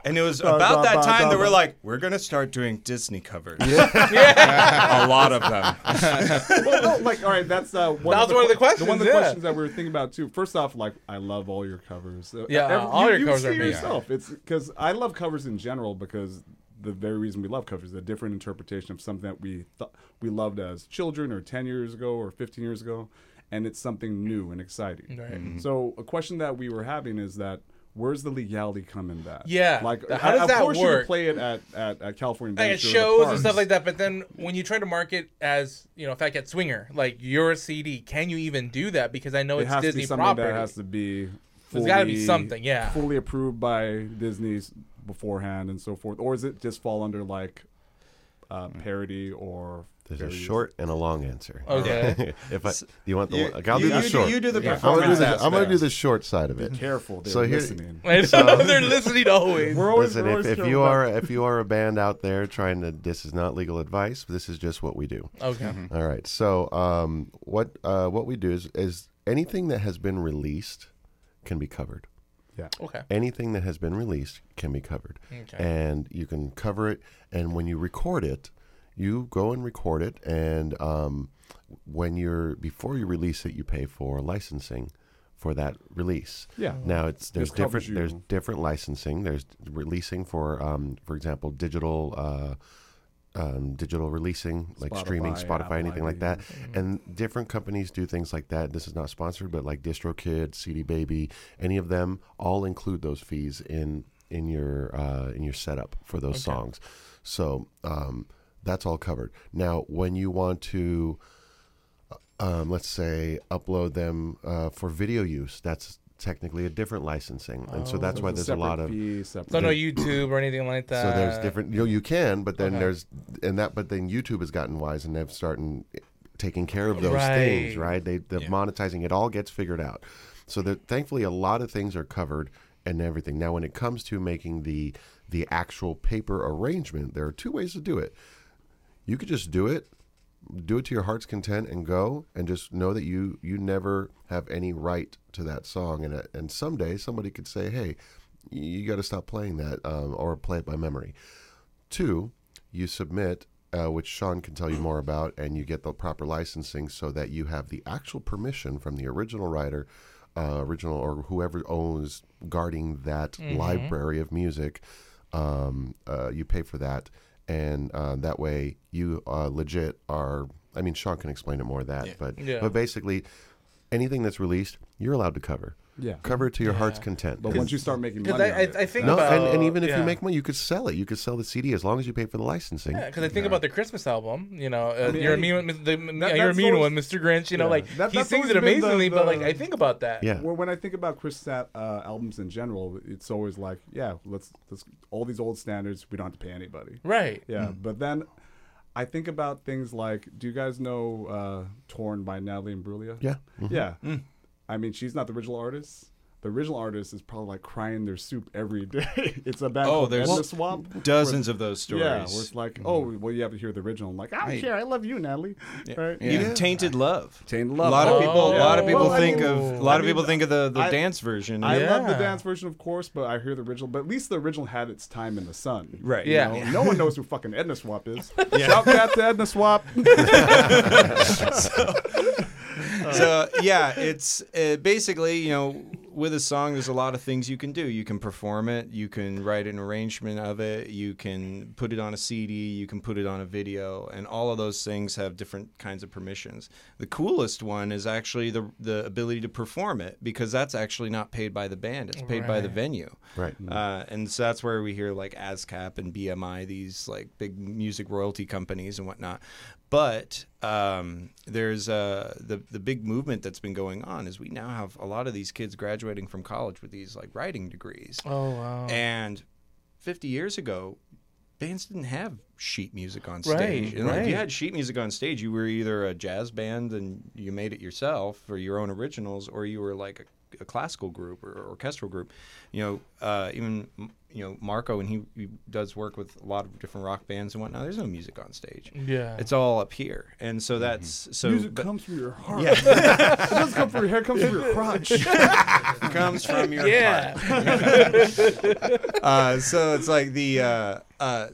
and it was about that time that we're like, we're going to start doing Disney covers. Yeah. Yeah. A lot of them. Well, no, like, all right, that's one of the questions. One of the questions that we were thinking about too. First off, like, I love all your covers. Yeah, all your covers are amazing. You see yourself. It's because I love covers in general because. The very reason we love covers is a different interpretation of something that we loved as children or 10 years ago or 15 years ago, and it's something new and exciting. Right. Mm-hmm. So a question that we were having is that where's the legality come in that? Yeah. Like, how does that work? Of course you play it at California Adventure. Like at shows and stuff like that, but then when you try to market as, you know, Phat Cat Swinger, like you're a CD, can you even do that? Because I know it's Disney property. It has to be something that has to be fully, there's got to be something, yeah. Fully approved by Disney's beforehand and so forth, or is it just fall under like parody or? There's parodies? A short and a long answer. Okay, if I you want the you, like, I'll you, do the you short. Do, you do the performance. Yeah. I'm going to do the short side of it. Be careful, they're listening. They're listening always. We're always listening. If you are a band out there trying to, this is not legal advice. This is just what we do. Okay. Mm-hmm. All right. So what we do is anything that has been released can be covered. Yeah. Okay. Anything that has been released can be covered. Okay. And you can cover it. And when you record it, you go and record it. And before you release it, you pay for licensing for that release. Yeah. Now there's different licensing. There's releasing for example, digital releasing, like Spotify, streaming, Spotify, Apple, anything like that. Mm-hmm. And different companies do things like that. This is not sponsored, but like DistroKid, CD Baby, any of them, all include those fees in your setup for those songs. So that's all covered. Now, when you want to, let's say, upload them for video use, that's technically a different licensing, and so that's why there's a lot of no YouTube or anything like that. So there's different, you can, but then but then YouTube has gotten wise and they've started taking care of those things, right? They're monetizing. It all gets figured out. So that thankfully a lot of things are covered and everything. Now, when it comes to making the actual paper arrangement, there are two ways to do it. You could just do it to your heart's content and go, and just know that you never have any right to that song, and someday somebody could say, hey, you got to stop playing that, or play it by memory. Two, you submit, which Sean can tell you more about, and you get the proper licensing so that you have the actual permission from the original writer, or whoever owns guarding that library of music. You pay for that. And that way you legit are, I mean, Sean can explain it more of that, but basically anything that's released, you're allowed to cover. Yeah. Cover it to your heart's content. But once you start making money, I think even if you make money, you could sell it. You could sell the CD as long as you pay for the licensing. Yeah, because I think about the Christmas album. You know, you're a mean one, Mr. Grinch. You know, like he sings it amazingly, but like I think about that. Yeah. Well, when I think about Christmas albums in general, it's always like, let's all these old standards. We don't have to pay anybody. Right. Yeah. Mm-hmm. But then. I think about things like, do you guys know Torn by Natalie Imbruglia? Yeah. Mm-hmm. Yeah. Mm. I mean, she's not the original artist. The original artist is probably like crying their soup every day. It's a band called Edna Swap. Dozens of those stories. Yeah, where it's like, you have to hear the original. I'm like, I don't care. I love you, Natalie. Yeah. Right? Yeah. Even Tainted Love. A lot of people. A lot of people think of the dance version. I love the dance version, of course, but I hear the original. But at least the original had its time in the sun. Right. Yeah. You know? No one knows who fucking Edna Swap is. Shout out to Edna Swap. So it's basically, you know, with a song, there's a lot of things you can do. You can perform it. You can write an arrangement of it. You can put it on a CD. You can put it on a video. And all of those things have different kinds of permissions. The coolest one is actually the ability to perform it, because that's actually not paid by the band. It's paid by the venue. Right. And so that's where we hear like ASCAP and BMI, these like big music royalty companies and whatnot. But there's the big movement that's been going on is we now have a lot of these kids graduating from college with these like writing degrees. Oh wow! And 50 years ago, bands didn't have sheet music on stage. Right, If you had sheet music on stage, you were either a jazz band and you made it yourself for your own originals, or you were like a classical group or orchestral group. Marco, and he does work with a lot of different rock bands and whatnot. There's no music on stage. Yeah, it's all up here, and so that's so. Music comes from your heart. Yeah, it doesn't come from your hair. It comes from your crotch. It comes from your heart. So it's like the.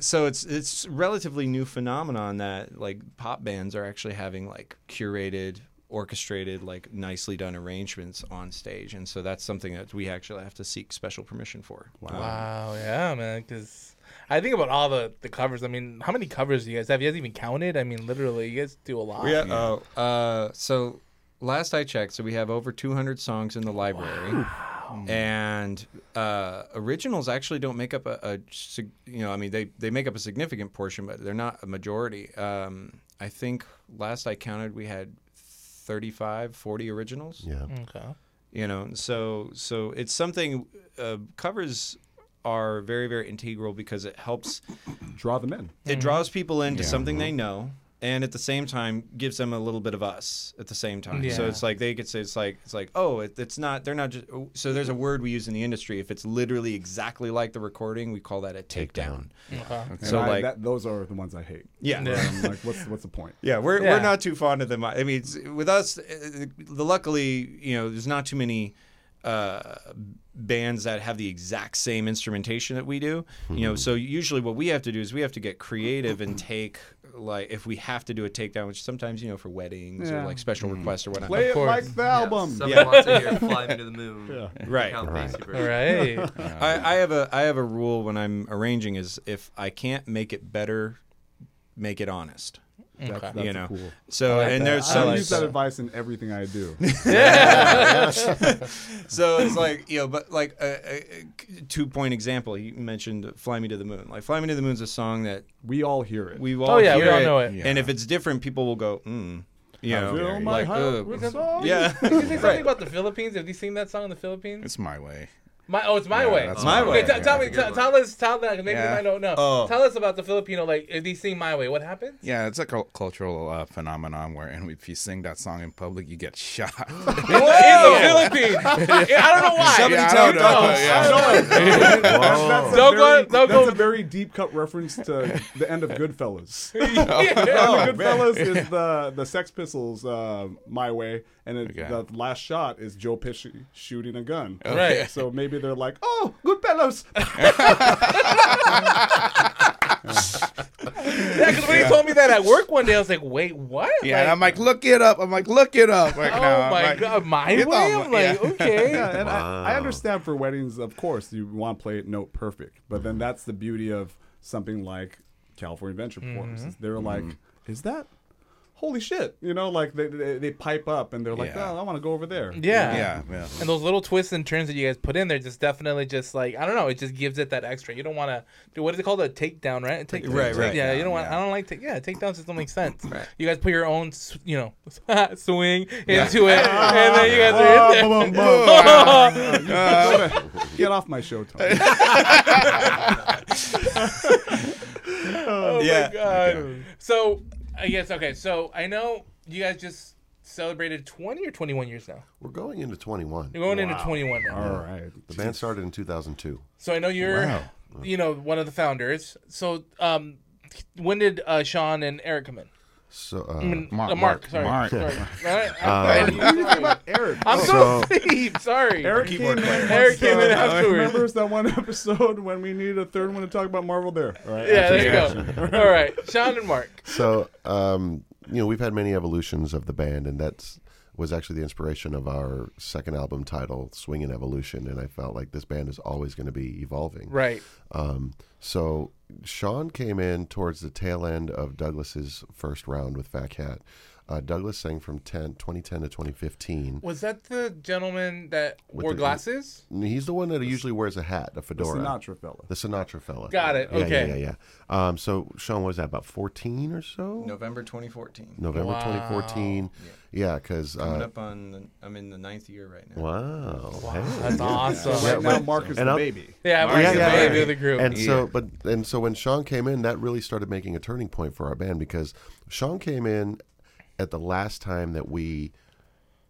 So it's relatively new phenomenon that like pop bands are actually having like curated, orchestrated, like nicely done arrangements on stage, and so that's something that we actually have to seek special permission for. Wow, yeah, man, because I think about all the covers. I mean, how many covers do you guys have? You guys even counted? I mean, literally, you guys do a lot. Yeah. So last I checked, so we have over 200 songs in the library. Wow. And originals actually don't make up they make up a significant portion, but they're not a majority. I think last I counted we had 35, 40 originals. Yeah. Okay. So it's something. Covers are very, very integral because it helps draw them in. It draws people into something they know, and at the same time gives them a little bit of us at the same time. Yeah. So it's like they could say so there's a word we use in the industry. If it's literally exactly like the recording, we call that a takedown. Okay. So those are the ones I hate. Yeah. I'm like, what's the point? Yeah, we're not too fond of them. I mean, with us, luckily, there's not too many bands that have the exact same instrumentation that we do. So usually what we have to do is we have to get creative and take, like, if we have to do a takedown, which sometimes for weddings or like special requests or whatnot. Play it like the album. Someone wants to hear "Fly Me to the Moon." Yeah. Right. I have a rule when I'm arranging is if I can't make it better, make it honest. That's cool. So like and that. There's some. I use that advice in everything I do. So it's like but like a 2-point example. You mentioned "Fly Me to the Moon." Like "Fly Me to the Moon" is a song that we all hear it. We all know it. Yeah. And if it's different, people will go. Can you say something about the Philippines? Have you seen that song in the Philippines? It's "My Way." It's my way. Okay, Tell us about the Filipino, like, if you sing "My Way," what happens? Yeah, it's a cultural phenomenon where, and if you sing that song in public, you get shot. In the Philippines. Yeah, I don't know why. That's a very deep cut reference to the end of Goodfellas. Goodfellas is the Sex Pistols' "My Way," and the last shot is Joe Pesci shooting a gun. Right. So maybe they're like, "Oh, Goodfellas." Because when he told me that at work one day, I was like, "Wait, what?" Yeah, and I'm like, "Look it up." Like, God, "My Way." I'm like, "Okay." Yeah, and wow. I understand for weddings, of course, you want to play it note perfect, but then that's the beauty of something like California Adventure Forms. They're like, "Is that? Holy shit!" Like they pipe up and they're like, "Oh, I want to go over there." Yeah. And those little twists and turns that you guys put in there just definitely just like I don't know, it just gives it that extra. You don't want to do what is it called, a takedown, right? Right. Yeah, you don't want. Yeah. I don't like takedowns just don't make sense. Right. You guys put your own, swing into it, and then you guys are in there. Get off my show, Tony. My God. Okay. So. Yes, okay. So I know you guys just celebrated 20 or 21 years now. We're going into 21. You're going into 21 now. All right. The band started in 2002. So I know you're, one of the founders. So when did Sean and Eric come in? So Mark. Sorry. What do you think about Eric? I'm so sorry. Eric came in afterwards. Remember that one episode when we needed a third one to talk about Marvel there? All right. Yeah, there you go. All right. Sean and Mark. So, we've had many evolutions of the band, and that was actually the inspiration of our second album title, Swingin' Evolution, and I felt like this band is always going to be evolving. Right. So Sean came in towards the tail end of Douglas's first round with Phat Cat. Douglas sang from 2010 to 2015. Was that the gentleman that wore glasses? He's the one that usually wears a hat, a fedora. The Sinatra fella. The Sinatra fella. Got it. Okay. Yeah. So, Sean, what was that, about 14 or so? November 2014. Wow. 2014. Yeah, because... coming up on... I'm in the 9th year right now. Wow. Hey. That's awesome. Yeah. Right now, Mark is the baby. Yeah, Mark is the baby of the group. And so when Sean came in, that really started making a turning point for our band, because Sean came in... at the last time that we,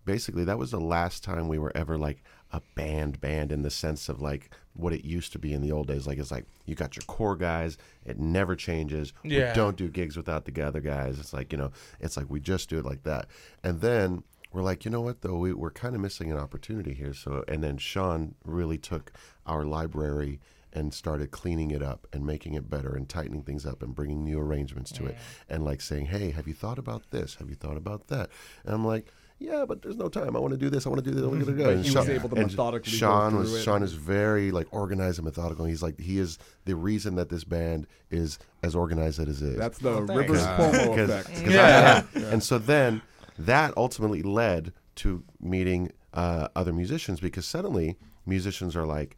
basically, that was the last time we were ever like a band in the sense of like what it used to be in the old days. Like, it's like you got your core guys, it never changes. Yeah. We don't do gigs without the other guys. It's like, it's like we just do it like that. And then we're like, you know what though, we're kind of missing an opportunity here. So, and then Sean really took our library and started cleaning it up and making it better and tightening things up and bringing new arrangements to it and like saying, hey, have you thought about this? Have you thought about that? And I'm like, yeah, but there's no time. I want to do this. I want to do this. I want to go. And he was able to methodically go through it. Sean is very like organized and methodical. He's like, he is the reason that this band is as organized as it is. That's the Rivers Cuomo effect. And so then that ultimately led to meeting other musicians, because suddenly musicians are like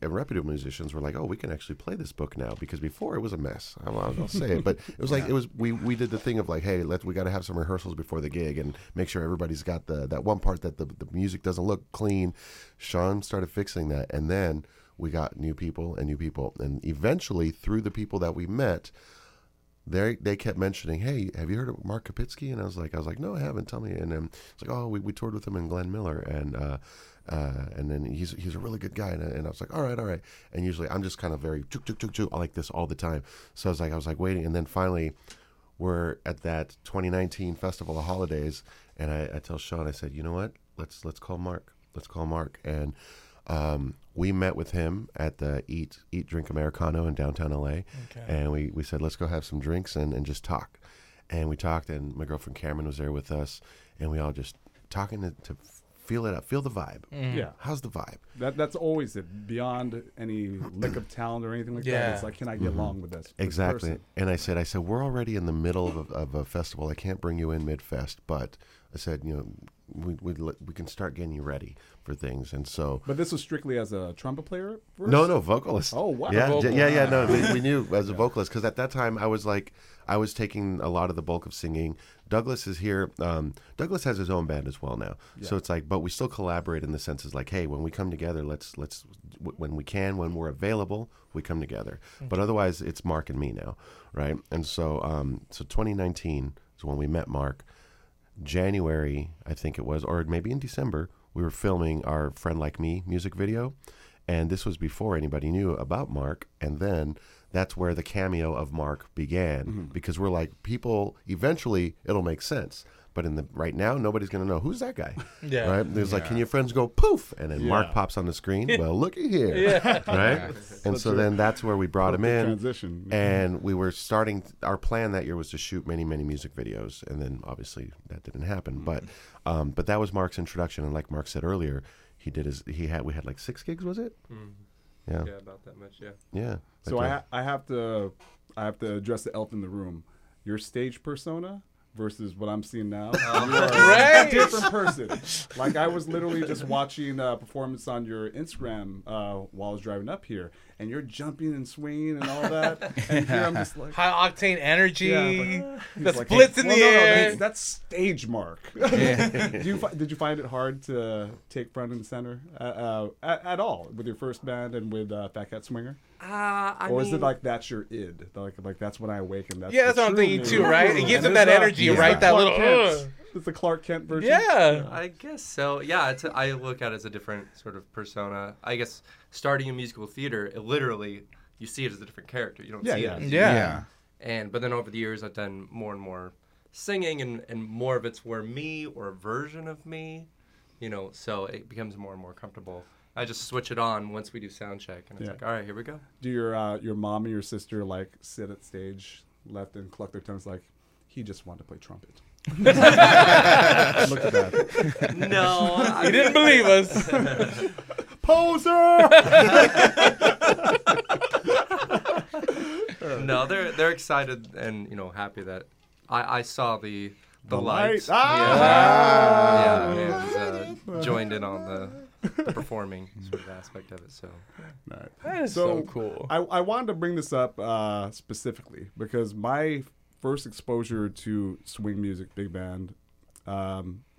reputable musicians were like, oh, we can actually play this book now, because before it was a mess. I don't know I'll say it, but it was like it was we did the thing of like, hey, we got to have some rehearsals before the gig and make sure everybody's got that one part that the music doesn't look clean. Sean started fixing that, and then we got new people, and eventually through the people that we met, they kept mentioning, hey, have you heard of Mark Kapitsky? And I was like, no, I haven't. Tell me. And then it's like, oh, we toured with him in Glenn Miller, and then he's a really good guy, and I was like, all right. And usually I'm just kind of very chook, I like this all the time. So I was like waiting, and then finally we're at that 2019 Festival of Holidays, and I tell Sean, I said, you know what, let's call Mark. And we met with him at the Eat Drink Americano in downtown LA, and we said, let's go have some drinks and just talk. And we talked, and my girlfriend Cameron was there with us, and we all just talking to feel it up. Feel the vibe. Yeah. How's the vibe? That's always it. Beyond any lick of talent or anything like that. It's like, can I get along with this? Exactly. Person? And I said, we're already in the middle of a festival. I can't bring you in mid-fest, but I said, we can start getting you ready for things. And so. But this was strictly as a trumpet player? Verse? No, vocalist. Oh, wow. Yeah. No, we knew as a vocalist, because at that time I was taking a lot of the bulk of singing. Douglas is here. Douglas has his own band as well now. Yeah. So it's like, but we still collaborate in the sense is like, hey, when we come together, when we're available, we come together. Okay. But otherwise it's Mark and me now. Right. And so, 2019 is when we met Mark. January, I think it was, or maybe in December, we were filming our Friend Like Me music video, and this was before anybody knew about Mark, and then that's where the cameo of Mark began, because we're like, people, eventually it'll make sense, but right now, nobody's going to know, who's that guy? Yeah. Right? There's like, can your friends go poof? And then Mark pops on the screen, well, looky here. Yeah. Right? And so then that's where we brought him in. Transition. And we were starting, our plan that year was to shoot many, many music videos. And then obviously that didn't happen. But that was Mark's introduction. And like Mark said earlier, we had like 6 gigs, was it? Mm-hmm. Yeah. Yeah, about that much, yeah. Yeah. Like so I have to address the elephant in the room. Your stage persona versus what I'm seeing now. You are a different person. Like, I was literally just watching a performance on your Instagram while I was driving up here, and you're jumping and swinging and all that. And here I'm just like... high-octane energy. Yeah, the splits in the air. That's stage Mark. Yeah. Did you find it hard to take front and center at all with your first band and with Phat Cat Swinger? Is it like that's your id? Like that's when I awaken. That's what I'm thinking too, right? It gives him that energy, right? That Clark little. It's the Clark Kent version. Yeah, I guess so. Yeah, I look at it as a different sort of persona. I guess starting in musical theater, it literally you see it as a different character. You don't see it. As But then over the years, I've done more and more singing, and more of it's where me or a version of me, So it becomes more and more comfortable. I just switch it on once we do sound check, and it's like, all right, here we go. Do your mom and your sister sit at stage left and cluck their tongues like, he just wanted to play trumpet? Look at that. No, he didn't believe us. Poser. No, they're excited and happy that I saw the The lights. Ah! Yeah. It was joined in on the performing sort of aspect of it. So right. That is so cool. I wanted to bring this up specifically because my first exposure to swing music, big band,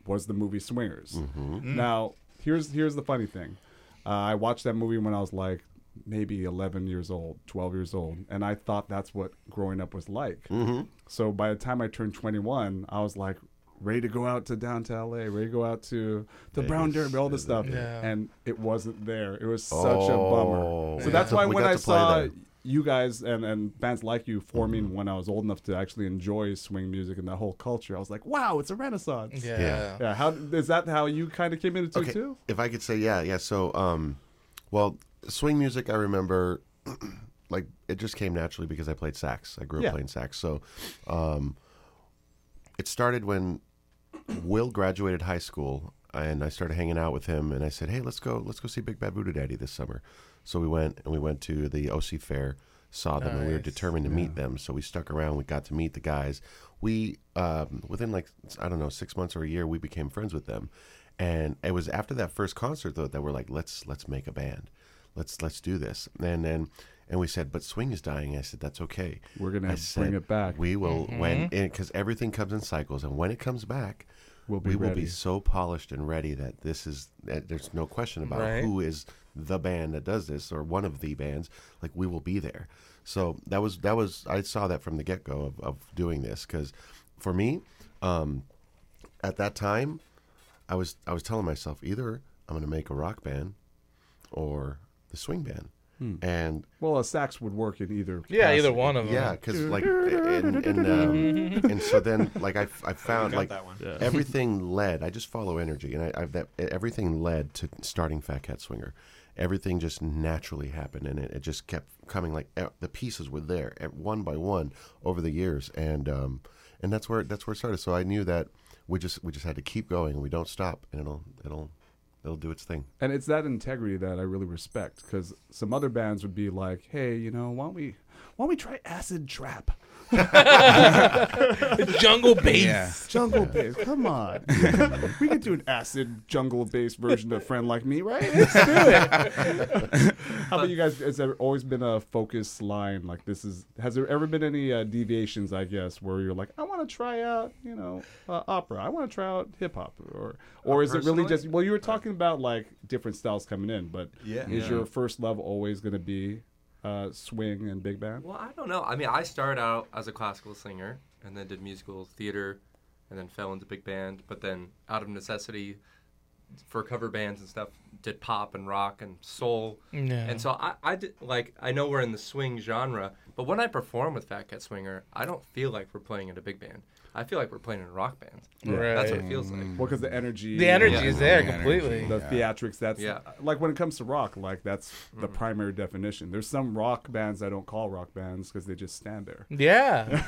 was the movie Swingers. Mm-hmm. Now, here's the funny thing. I watched that movie when I was like maybe 11 years old, 12 years old, and I thought that's what growing up was like. Mm-hmm. So by the time I turned 21, I was like ready to go out to downtown LA, ready to go out to Brown Derby, all this stuff. Yeah. And it wasn't there. It was such a bummer. So that's why when I saw you guys and bands like you forming when I was old enough to actually enjoy swing music and that whole culture, I was like, wow, it's a renaissance. Yeah. How is that how you kind of came into it too? If I could say, yeah. So, well, swing music, I remember, like, it just came naturally because I played sax. I grew up playing sax. So, it started when Will graduated high school and I started hanging out with him and I said, hey, let's go see Big Bad Voodoo Daddy this summer. So we went to the OC Fair, saw them, and we were determined to meet them. So we stuck around. We got to meet the guys. We, within 6 months or a year, we became friends with them. And it was after that first concert, though, that we're like, let's make a band. Let's do this. And we said, but swing is dying. I said, that's okay. We're going to bring it back. We will, because everything comes in cycles. And when it comes back, we will be so polished and ready that there's no question about who is the band that does this or one of the bands. Like, we will be there. So that was I saw that from the get-go of doing this, because for me, at that time, I was telling myself, either I'm going to make a rock band or the swing band. And well, a sax would work in either either one of them. Yeah, because like and so then like I found like everything led. I just follow energy, and everything led to starting Phat Cat Swinger. Everything just naturally happened, and it just kept coming. Like the pieces were there one by one over the years, and that's where it started. So I knew that we just had to keep going, and we don't stop, and it'll do its thing. And it's that integrity that I really respect, because some other bands would be like, hey, you know, why don't we try acid trap? Jungle bass. Yeah. Jungle bass. Come on. We could do an acid jungle bass version of Friend Like Me, right? Let's do it. How about you guys? Has there always been a focus line? Like, has there ever been any deviations, I guess, where you're like, I want to try out, you know, opera. I want to try out hip hop. Or is it really just, well, you were talking about like different styles coming in, but is your first love always going to be swing and big band? Well, I don't know. I mean, I started out as a classical singer and then did musical theater and then fell into big band. But then out of necessity for cover bands and stuff, did pop and rock and soul. No. And so I did, like, I know we're in the swing genre, but when I perform with Phat Cat Swinger, I don't feel like we're playing in a big band. I feel like we're playing in a rock band. Yeah. Right. That's what it feels like. Well, because the energy is there completely. The theatrics, that's like when it comes to rock, like that's the primary definition. There's some rock bands I don't call rock bands because they just stand there. Yeah.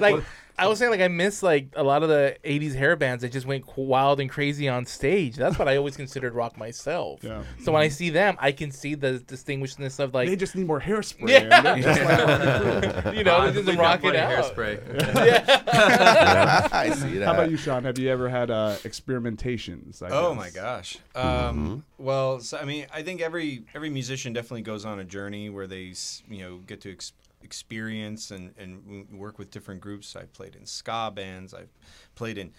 Like I was saying, like I miss like a lot of the '80s hair bands that just went wild and crazy on stage. That's what I always considered rock myself. Yeah. So when I see them, I can see the distinguishedness of like they just need more hairspray. Yeah. Just like, you know, they just rock it out. Hairspray. Yeah. Yeah, I see that. How about you, Sean? Have you ever had experimentations? Oh my gosh. Well, so, I mean, I think every musician definitely goes on a journey where they, you know, get to experience and work with different groups. I've played in ska bands. I've played in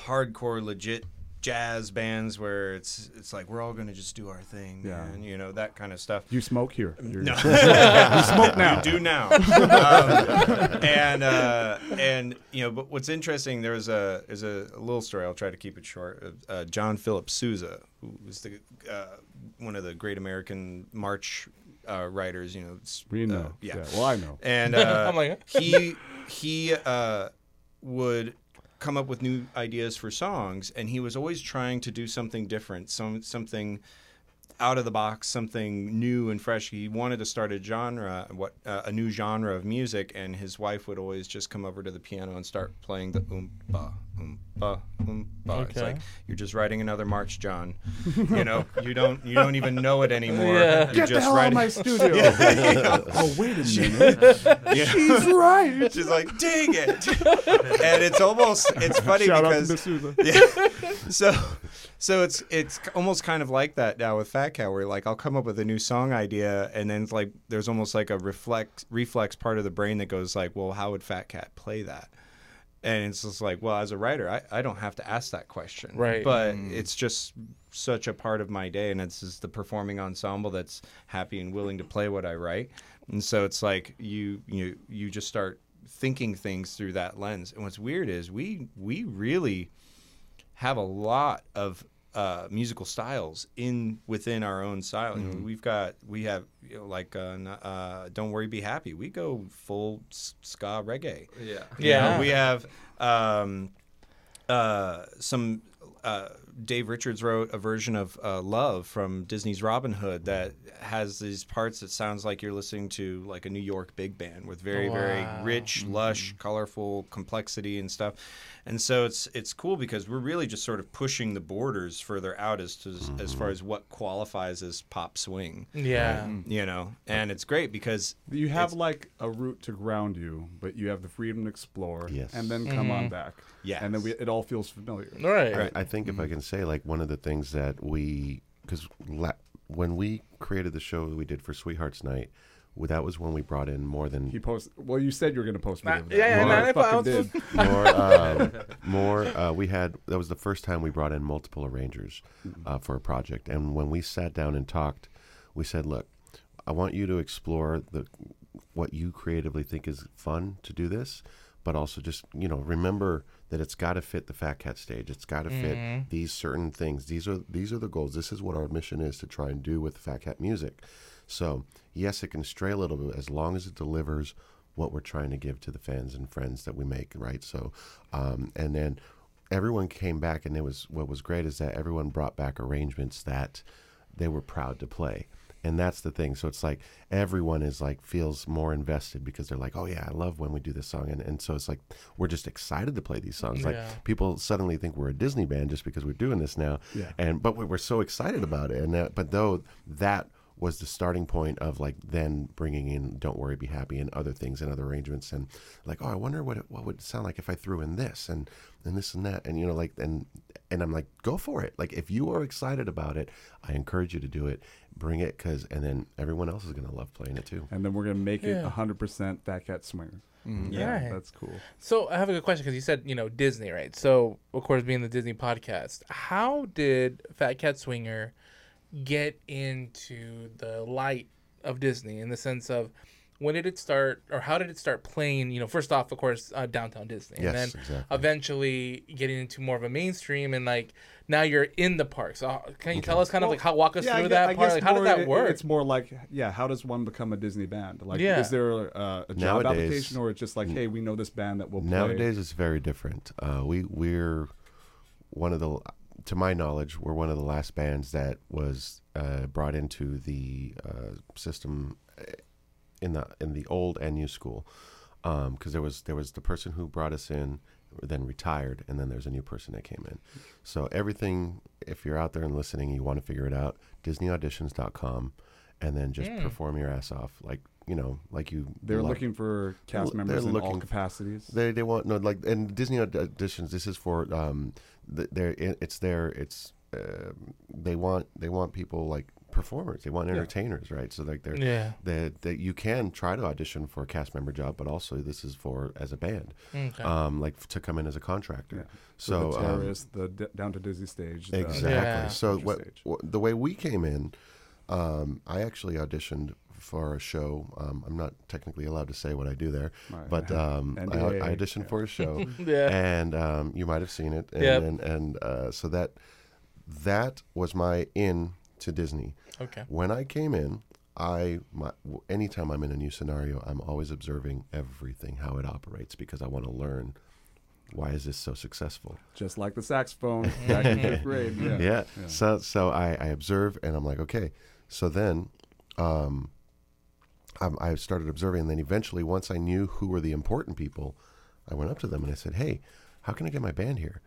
hardcore, legit jazz bands where it's like we're all going to just do our thing, man, you know, that kind of stuff. You smoke here. No. You smoke now. You do now. And you know, but what's interesting, there is a little story, I'll try to keep it short, of John Philip Sousa, who was the one of the great American march writers, you know. We know. Yeah. Well, I know. And I'm like, he would come up with new ideas for songs, and he was always trying to do something different, something out of the box, something new and fresh. He wanted to start a genre, a new genre of music, and his wife would always just come over to the piano and start playing the oom-ba, oom-ba, oom-ba. Okay. It's like, you're just writing another march, John. You know, you don't even know it anymore. Yeah. Get just the hell out of my studio. Yeah, you know? Oh, wait a minute. You know? She's right. She's like, dang it. And it's almost, it's funny because... Yeah, so it's almost kind of like that now with Phat Cat, where like I'll come up with a new song idea, and then it's like there's almost like a reflex part of the brain that goes like, well, how would Phat Cat play that? And it's just like, well, as a writer, I don't have to ask that question. Right. But it's just such a part of my day, and it's just the performing ensemble that's happy and willing to play what I write. And so it's like you just start thinking things through that lens. And what's weird is we really have a lot of musical styles within our own style. Mm-hmm. And we have you know, like Don't Worry Be Happy. We go full ska reggae. Yeah. Yeah. You know, we have some Dave Richards wrote a version of Love from Disney's Robin Hood that has these parts that sounds like you're listening to like a New York big band with very, wow, very rich, lush, colorful complexity and stuff. And so it's cool because we're really just sort of pushing the borders further out as far as what qualifies as pop swing. Yeah. Right? You know, and it's great because... You have like a root to ground you, but you have the freedom to explore, yes, and then come on back. Yeah. And then it all feels familiar. Right. I think if I can say, like, one of the things that we... Because when we created the show we did for Sweethearts Night... Well, that was when we brought in more than... you said you were going to post video. That was the first time we brought in multiple arrangers for a project. And when we sat down and talked, we said, look, I want you to explore what you creatively think is fun to do this, but also just, you know, remember that it's got to fit the Phat Cat stage. It's got to fit these certain things. These are the goals. This is what our mission is to try and do with Phat Cat music. So, yes, it can stray a little bit as long as it delivers what we're trying to give to the fans and friends that we make, right? So, and then everyone came back, and what was great is that everyone brought back arrangements that they were proud to play. And that's the thing. So it's like everyone is like feels more invested because they're like, oh, yeah, I love when we do this song. And so it's like we're just excited to play these songs. Yeah. Like people suddenly think we're a Disney band just because we're doing this now. Yeah. But we're so excited about it. And that was the starting point of like then bringing in Don't Worry Be Happy and other things and other arrangements and like, oh, I wonder what would it sound like if I threw in this and this and that, and you know, like and I'm like, go for it. Like if you are excited about it, I encourage you to do it, bring it, and then everyone else is gonna love playing it too. And then we're gonna make it 100% Phat Cat Swinger. Mm-hmm. Yeah, right. That's cool. So I have a good question because you said, you know, Disney, right? So of course being the Disney podcast, how did Phat Cat Swinger get into the light of Disney in the sense of when did it start or how did it start playing, you know, first off, of course, Downtown Disney, yes, and then eventually getting into more of a mainstream and like now you're in the park. So can you tell us kind of like how, walk us through that part? Like, how did that work? It's more like, how does one become a Disney band? Like, is there a job application or it's just like, hey, we know this band that will play? Nowadays it's very different. We're one of the... To my knowledge, we're one of the last bands that was brought into the system in the old and new school, because there was the person who brought us in, then retired, and then there's a new person that came in. So everything, if you're out there and listening, you want to figure it out, DisneyAuditions.com, and then just perform your ass off, like. You know, like you... They're looking for cast members in all capacities. They want... No, like, and Disney Auditions, this is for... They want people like performers. They want entertainers, right? So like they're you can try to audition for a cast member job, but also this is for as a band, like to come in as a contractor. Yeah. So the terrorists, the Down to Disney stage. Exactly. So the way we came in, I actually auditioned for a show. I'm not technically allowed to say what I do there, but I auditioned for a show, and you might have seen it. And so that was my in to Disney. Okay. When I came in, anytime I'm in a new scenario, I'm always observing everything, how it operates, because I want to learn why is this so successful? Just like the saxophone back in fifth grade. Yeah. Yeah. Yeah. So I observe, and I'm like, okay. So then I started observing, and then eventually, once I knew who were the important people, I went up to them and I said, hey, how can I get my band here?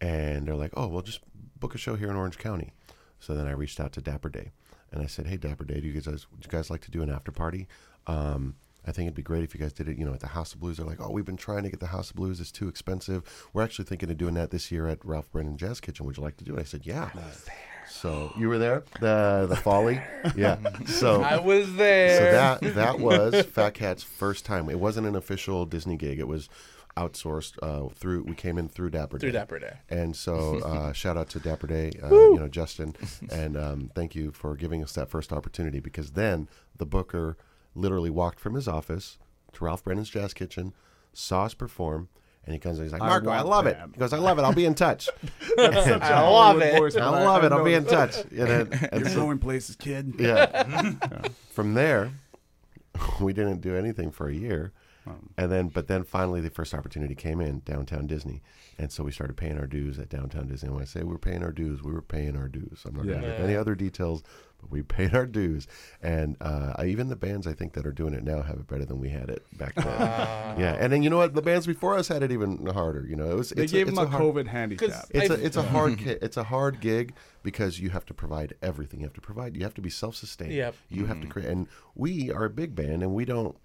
And they're like, oh, well, just book a show here in Orange County. So then I reached out to Dapper Day, and I said, hey, Dapper Day, would you guys like to do an after party? I think it'd be great if you guys did it, at the House of Blues. They're like, oh, we've been trying to get the House of Blues. It's too expensive. We're actually thinking of doing that this year at Ralph Brennan Jazz Kitchen. Would you like to do it? I said, yeah. I was there. So you were there? The folly? Yeah. So I was there. So that was Phat Cat's first time. It wasn't an official Disney gig. It was outsourced we came in through Dapper Day. Through Dapper Day. And so shout out to Dapper Day, Justin, and thank you for giving us that first opportunity, because then the booker literally walked from his office to Ralph Brennan's Jazz Kitchen, saw us perform, and he comes and he's like, Marco, I love it. He goes, I love it. I'll be in touch. I love it. I'll be in touch. You're going places, kid. Yeah. From there, we didn't do anything for a year. But then finally the first opportunity came in Downtown Disney. And so we started paying our dues at Downtown Disney. And when I say we're paying our dues, we were paying our dues. I'm not going to give any other details, but we paid our dues. And even the bands, I think, that are doing it now have it better than we had it back then. Yeah. And then, you know what? The bands before us had it even harder. They gave them a COVID handicap. It's a hard gig, because you have to provide everything. You have to be self-sustained. Yep. You have to create. And we are a big band, and we don't.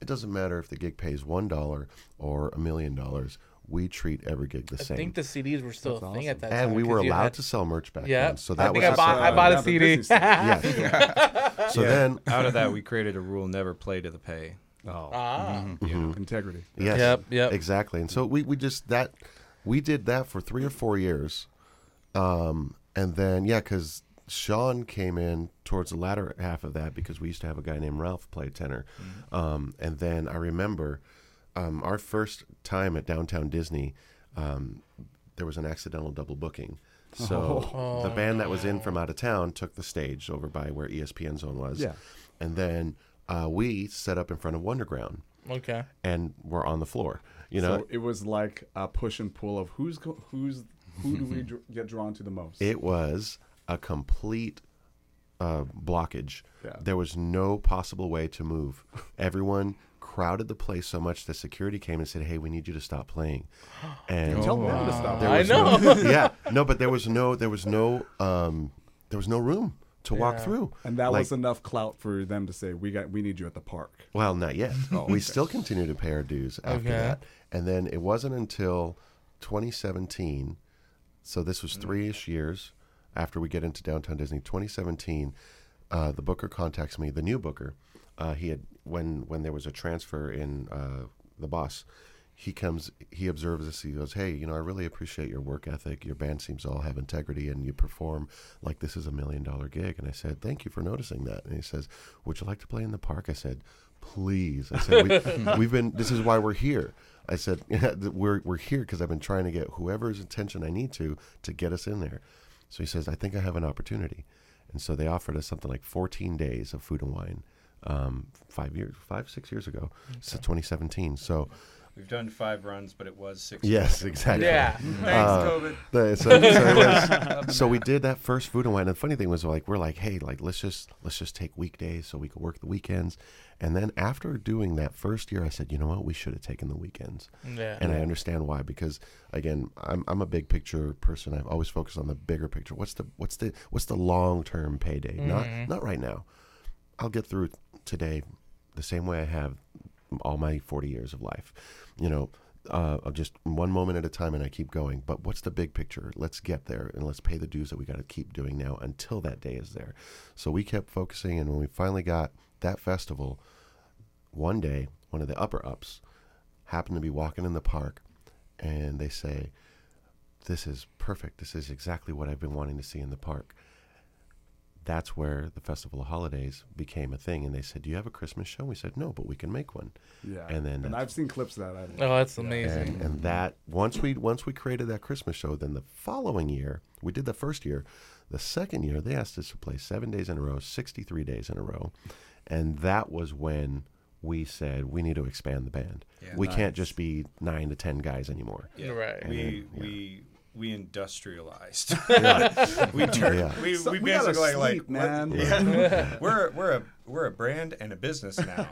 It doesn't matter if the gig pays $1 or $1 million. We treat every gig the same. I think the CDs were still a thing at that time. And we were allowed to sell merch back then. So that was. I bought a CD. Yeah. So then, out of that, we created a rule: never play to the pay. Oh. Ah. Mm-hmm. Yeah. Mm-hmm. Integrity. Yes. Yep. Yep. Exactly. And so we did that for 3 or 4 years, and then because Sean came in towards the latter half of that, because we used to have a guy named Ralph play tenor. Mm-hmm. And then I remember our first time at Downtown Disney, there was an accidental double booking. So the band that was in from out of town took the stage over by where ESPN Zone was. Yeah. And then we set up in front of Wonderground. Okay. And we're on the floor. So it was like a push and pull of who do we get drawn to the most. It was a complete blockage. Yeah. There was no possible way to move. Everyone crowded the place so much that security came and said, hey, we need you to stop playing. And tell them to stop. I know. There was no room to walk through. And that was enough clout for them to say, we need you at the park. Well, not yet. We still continue to pay our dues after that. And then it wasn't until 2017, so this was 3-ish years after we get into Downtown Disney, 2017, the booker contacts me, the new booker. He had when there was a transfer in the boss, he comes, he observes us, he goes, hey, I really appreciate your work ethic. Your band seems to all have integrity, and you perform like this is $1 million gig. And I said, thank you for noticing that. And he says, would you like to play in the park? I said, please. I said, this is why we're here. I said, we're here because I've been trying to get whoever's attention I need to get us in there. So he says, I think I have an opportunity. And so they offered us something like 14 days of food and wine 5, 6 years ago. Okay. So 2017. So we've done 5 runs, but it was 6 years ago. Yes, exactly. Yeah. Thanks, COVID. So we did that first food and wine. And the funny thing was, let's just take weekdays so we could work the weekends. And then after doing that first year, I said, you know what, we should have taken the weekends. Yeah. And I understand why, because again, I'm a big picture person. I've always focused on the bigger picture. What's the long term payday? Mm-hmm. Not right now. I'll get through today the same way I have all my 40 years of life, just one moment at a time, and I keep going. But what's the big picture? Let's get there, and let's pay the dues that we got to keep doing now until that day is there. So we kept focusing, and when we finally got that festival, one day, one of the upper ups happened to be walking in the park, and they say, this is perfect. This is exactly what I've been wanting to see in the park. That's where the Festival of Holidays became a thing. And they said, do you have a Christmas show? And we said, no, but we can make one. Yeah. And I've seen clips of that. That's amazing. And that once we created that Christmas show, then the following year, we did the first year. The second year, they asked us to play 7 days in a row, 63 days in a row. And that was when we said we need to expand the band. Yeah, we can't just be 9 to 10 guys anymore. Yeah. Right. And we industrialized. Yeah. We basically like man. Yeah. we're a brand and a business now.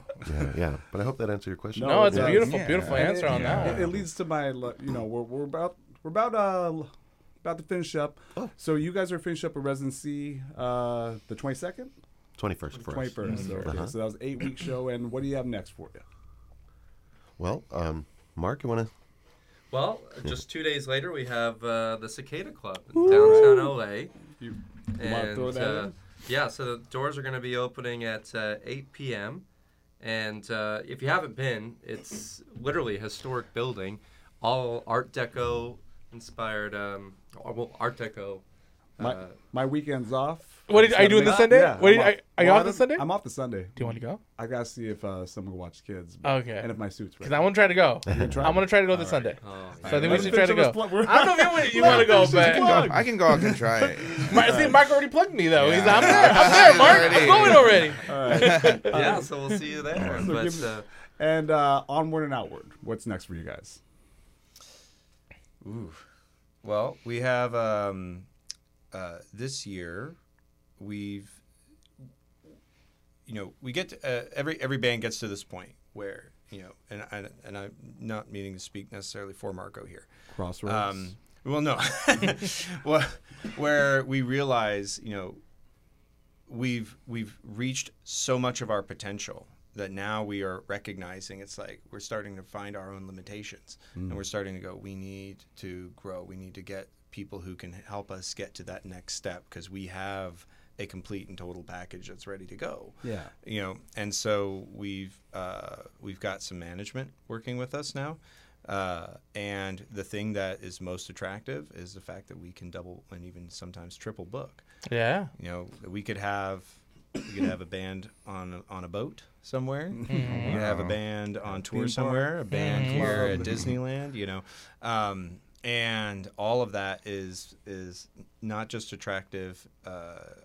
Yeah. But I hope that answered your question. No, it's a beautiful answer on that. It leads to my, we're about to finish up. Oh. So you guys are finished up a residency the 22nd? 21st for us. 21st. Mm-hmm. Okay. Uh-huh. So that was an 8-week show. And what do you have next for you? Well, Mark, you want to? Well, just 2 days later, we have the Cicada Club in downtown LA. You want to throw that in? Yeah, so the doors are going to be opening at 8 p.m. And if you haven't been, it's literally a historic building, all Art Deco inspired, Art Deco. My weekend's off. Are you doing this Sunday? Yeah, are you off this Sunday? I'm off the Sunday. Do you want to go? I got to see if someone will watch kids. Okay. And if my suit's ready. Because I want to try to go. I'm going to try to go this Sunday. So I think we should try to go. I don't know if you want to go, but... I can go out and try it. See, Mark already plugged me, though. Yeah. He's like, I'm there, Mark. I'm going already. All right. Yeah, so we'll see you there. And onward and outward. What's next for you guys? Ooh. Well, we have... this year, we get to, every band gets to this point where and I'm not meaning to speak necessarily for Marco here. Crossroads. Where we realize we've reached so much of our potential that now we are recognizing it's like we're starting to find our own limitations and we're starting to go. We need to grow. We need to get people who can help us get to that next step because we have a complete and total package that's ready to go. Yeah. And so we've got some management working with us now. And the thing that is most attractive is the fact that we can double and even sometimes triple book. Yeah. We could have a band on a boat somewhere. Mm-hmm. We could have a band on tour somewhere, a band here at Disneyland, and all of that is not just attractive,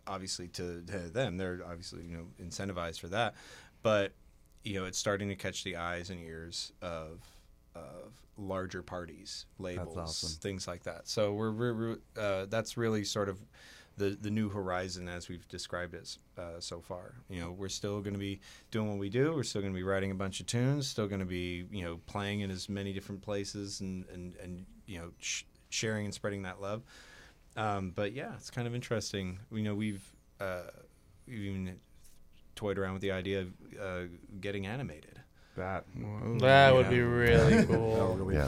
obviously, to them. They're obviously, incentivized for that. But, it's starting to catch the eyes and ears of larger parties, labels, things like that. So that's really sort of the new horizon as we've described it so far. We're still going to be doing what we do. We're still going to be writing a bunch of tunes, still going to be, playing in as many different places and sharing and spreading that love. But yeah, it's kind of interesting. We've even toyed around with the idea of getting animated. That would be really cool. That would really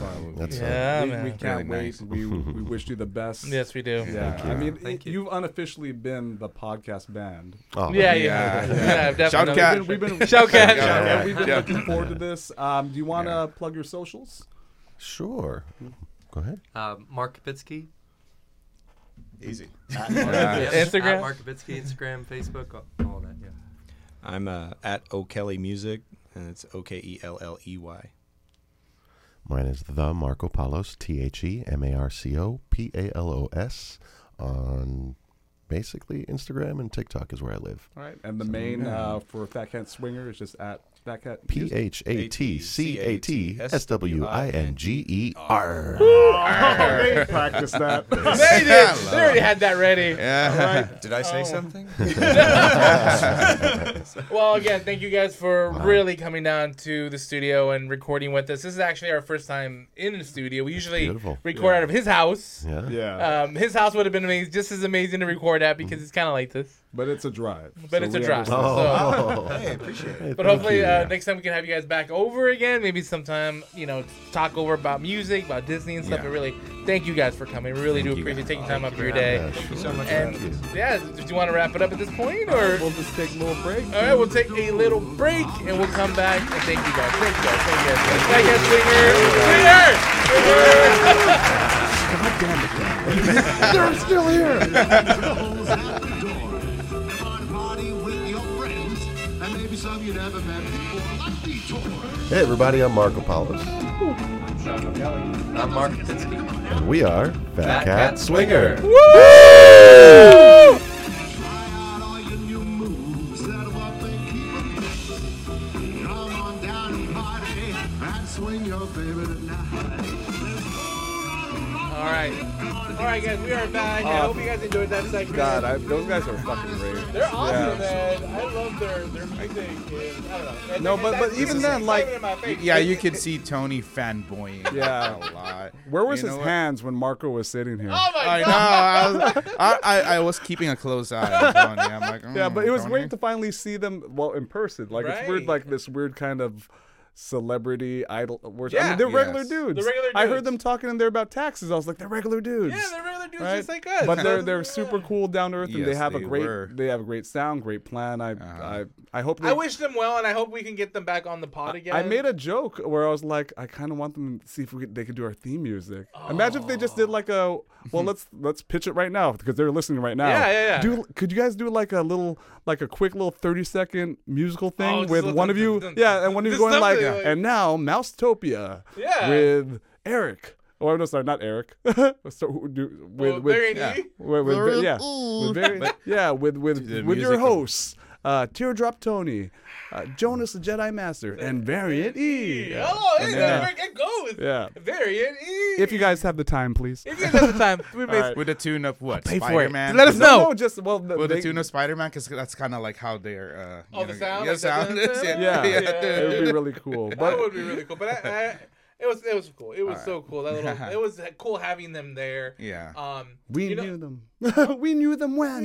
fun. We can't wait. We wish you the best. Yes, we do. Yeah. Thank you. I mean, you've unofficially been the podcast band. Oh, yeah. Definitely. Shoutcat. We've been looking forward to this. Do you want to plug your socials? Sure. Go ahead. Mark Kapitsky. Easy. Instagram. At Mark Kapitsky, Instagram, Facebook, all that. Yeah. I'm at O'Kelley Music. And it's Okelly. Mine is the Marco Apollos, TheMarcopallos on basically Instagram and TikTok is where I live. All right. And the main for Phat Cat Swinger is just at Phat Cat. PhatCatswinger. They practiced that. They did. They already had that ready. Yeah. Right. Did I say something? Well, again, thank you guys for really coming down to the studio and recording with us. This is actually our first time in the studio. We usually record out of his house. Yeah. His house would have been amazing, just as amazing to record at because it's kind of like this. But it's a drive. I appreciate it. But hopefully next time we can have you guys back over again. Maybe sometime, talk over about music, about Disney and stuff. But really, thank you guys for coming. We really do appreciate taking time out of your day. Thank you so much. And do you want to wrap it up at this point? Or we'll just take a little break. All right, we'll take a little break, and we'll come back. And thank you guys. Thank you guys. Swinger! They're still here! Some you never met before. Hey everybody, I'm Marco Apollos. I'm Sean O'Kelley. I'm Mark Kapitsky. And we are Phat Cat Swinger. Woo! Try out all your new moves. That'll up and keep them. Come on right, guys, we are back. I hope you guys enjoyed that segment. God, those guys are fucking great. They're awesome, man. I love their music. And, I don't know. And, but even then, like, yeah, you could see Tony fanboying. Yeah, a lot. Where was his hands when Marco was sitting here? Oh my God! No, I was keeping a close eye on Tony. I'm like, yeah, but it was weird to finally see them in person. Like, it's weird, like this weird kind of celebrity idol worship. Yeah. I mean, they're regular dudes. I heard them talking in there about taxes. I was like, they're regular dudes. Yeah, they're regular dudes, just like us. But they're super cool, down to earth, and they have a great sound, great plan. I hope. I wish them well, and I hope we can get them back on the pod again. I made a joke where I was like, I kind of want them to see if they could do our theme music. Oh. Imagine if they just did like a let's pitch it right now, because they're listening right now. Yeah. Could you guys do like a little, like a quick little 30-second musical thing with one of you? Yeah, and one of you going like. And now Mousetopia with Eric. Oh, no, sorry, not Eric. With your hosts, Teardrop Tony, Jonas the Jedi Master, and Variant E. Yeah. Oh, it goes. Yeah. Variant E. If you guys have the time, please. We right. With a tune of what? Spider-Man. Let us know. No, just with the tune of Spider-Man, because that's kind of like how they're. The sound. Yeah, Yeah. It would be really cool. That would be really cool. But it was cool. It was so cool. It was cool having them there. Yeah. We knew them. We knew them when. I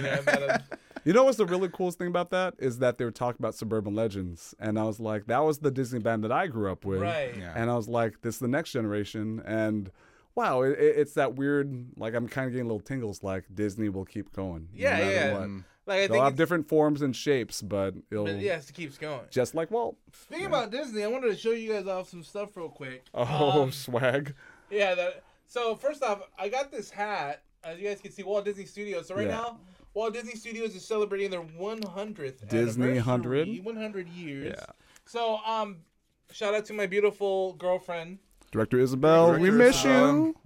know. You know what's the really coolest thing about that is that they were talking about Suburban Legends, and I was like, that was the Disney band that I grew up with, right? Yeah. And I was like, this is the next generation, and wow, it's that weird. Like, I'm kind of getting little tingles. Like, Disney will keep going. Yeah, no matter what. Like, I think they'll have different forms and shapes, but it keeps going. Just like Walt. Speaking about Disney, I wanted to show you guys off some stuff real quick. Oh, swag. Yeah. So first off, I got this hat. As you guys can see, Walt Disney Studios. So now, Walt Disney Studios is celebrating their 100th Disney 100 years. Yeah. So, shout out to my beautiful girlfriend, Director Isabel. We miss you.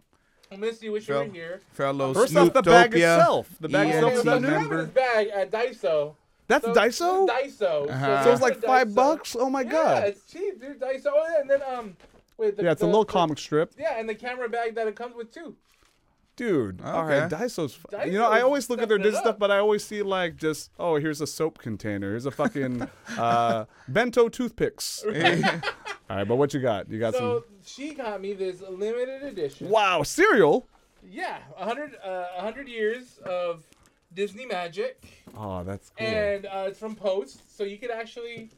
I miss you. Wish you were here. First off, the bag itself. The bag itself. I remember this bag at Daiso. That's Daiso? Daiso. Uh-huh. So it's like $5? Oh my God. Yeah, it's cheap, dude. Daiso. Oh, yeah. And then it's a little comic strip. Yeah, and the camera bag that it comes with too. Dude, all right, Daiso's fun. You know, I always look at their Disney stuff, but I always see like just, here's a soap container. Here's a fucking bento toothpicks. Right. All right, but what you got? You got she got me this limited edition. Wow, cereal? Yeah, 100 years of Disney magic. Oh, that's cool. And it's from Post, so you could actually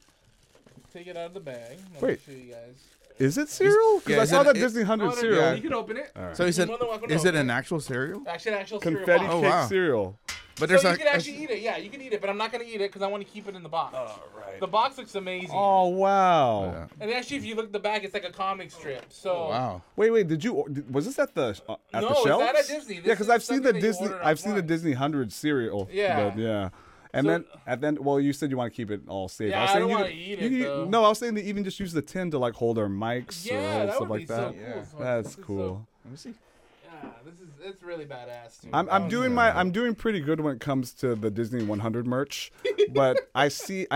take it out of the bag. Wait. Show you guys. Is it cereal? Because I saw that Disney 100 cereal. Yeah. You can open it. Right. So he said, is it an actual cereal? Actually, an actual cereal. Confetti cake cereal. But so you can actually eat it. Yeah, you can eat it, but I'm not going to eat it because I want to keep it in the box. Oh, right. The box looks amazing. Oh, wow. Yeah. And actually, if you look at the back, it's like a comic strip. So. Oh, wow. Wait, was this at the shelf? No, it's not at Disney. Yeah, because I've seen the Disney 100 cereal. Yeah. Yeah. And you said you want to keep it all safe. Yeah, I don't want to eat it, though. No, I was saying to even just use the tin to, like, hold our mics or stuff like that. Yeah, that would be so cool. That's cool. Let me see. Yeah, it's really badass, dude. I'm doing pretty good when it comes to the Disney 100 merch, but I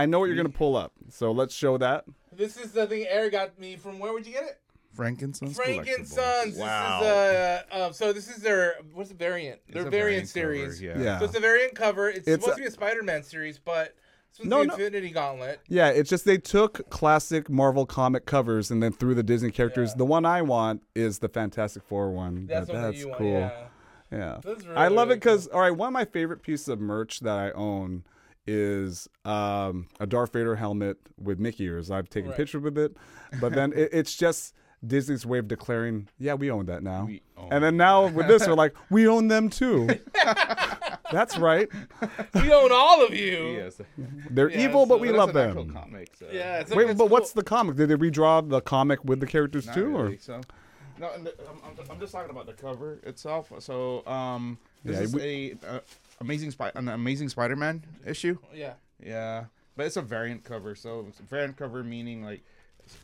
know what you're going to pull up, so let's show that. This is the thing Eric got me from. Where would you get it? Frank and Sons. Wow. So this is their variant. Their variant series. Cover, yeah. So it's a variant cover. It's supposed to be a Spider-Man series, but it's the Infinity Gauntlet. Yeah, it's just they took classic Marvel comic covers and then threw the Disney characters. Yeah. The one I want is the Fantastic Four one. That's cool. Want, yeah. That's really, I love really it because cool. All right, one of my favorite pieces of merch that I own is a Darth Vader helmet with Mickey ears. I've taken pictures with it, but then it's just Disney's way of declaring, we own that now. And then now with this, we're like, we own them too. That's right. We own all of you. Yes. They're evil, but we love them. Comic, so. Yeah, but what's the comic? Did they redraw the comic with the characters too? Not really, or? So. No, I'm just talking about the cover itself. So this is an Amazing Spider-Man issue. Yeah. Yeah. But it's a variant cover. So it's a variant cover meaning like,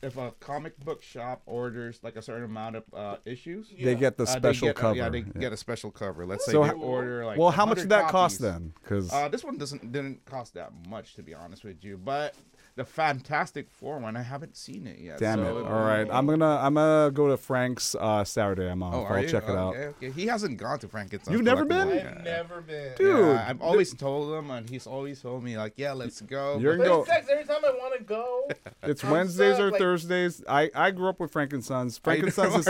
if a comic book shop orders like a certain amount of issues, they get the special cover. Get a special cover. Let's say they order like. Well, how much did that cost then? Because this one didn't cost that much, to be honest with you. But the Fantastic Four one. I haven't seen it yet. Damn it! All right, I'm gonna go to Frank's Saturday. I'm on. I'll check it out. Okay. He hasn't gone to Frank and Sons. You've never been? I've never been, dude. Yeah, I've always told him, and he's always told me like, yeah, let's go. You're gonna go. Every time I want to go. It's Wednesdays or Thursdays. I grew up with Frank and Sons. Frank and Sons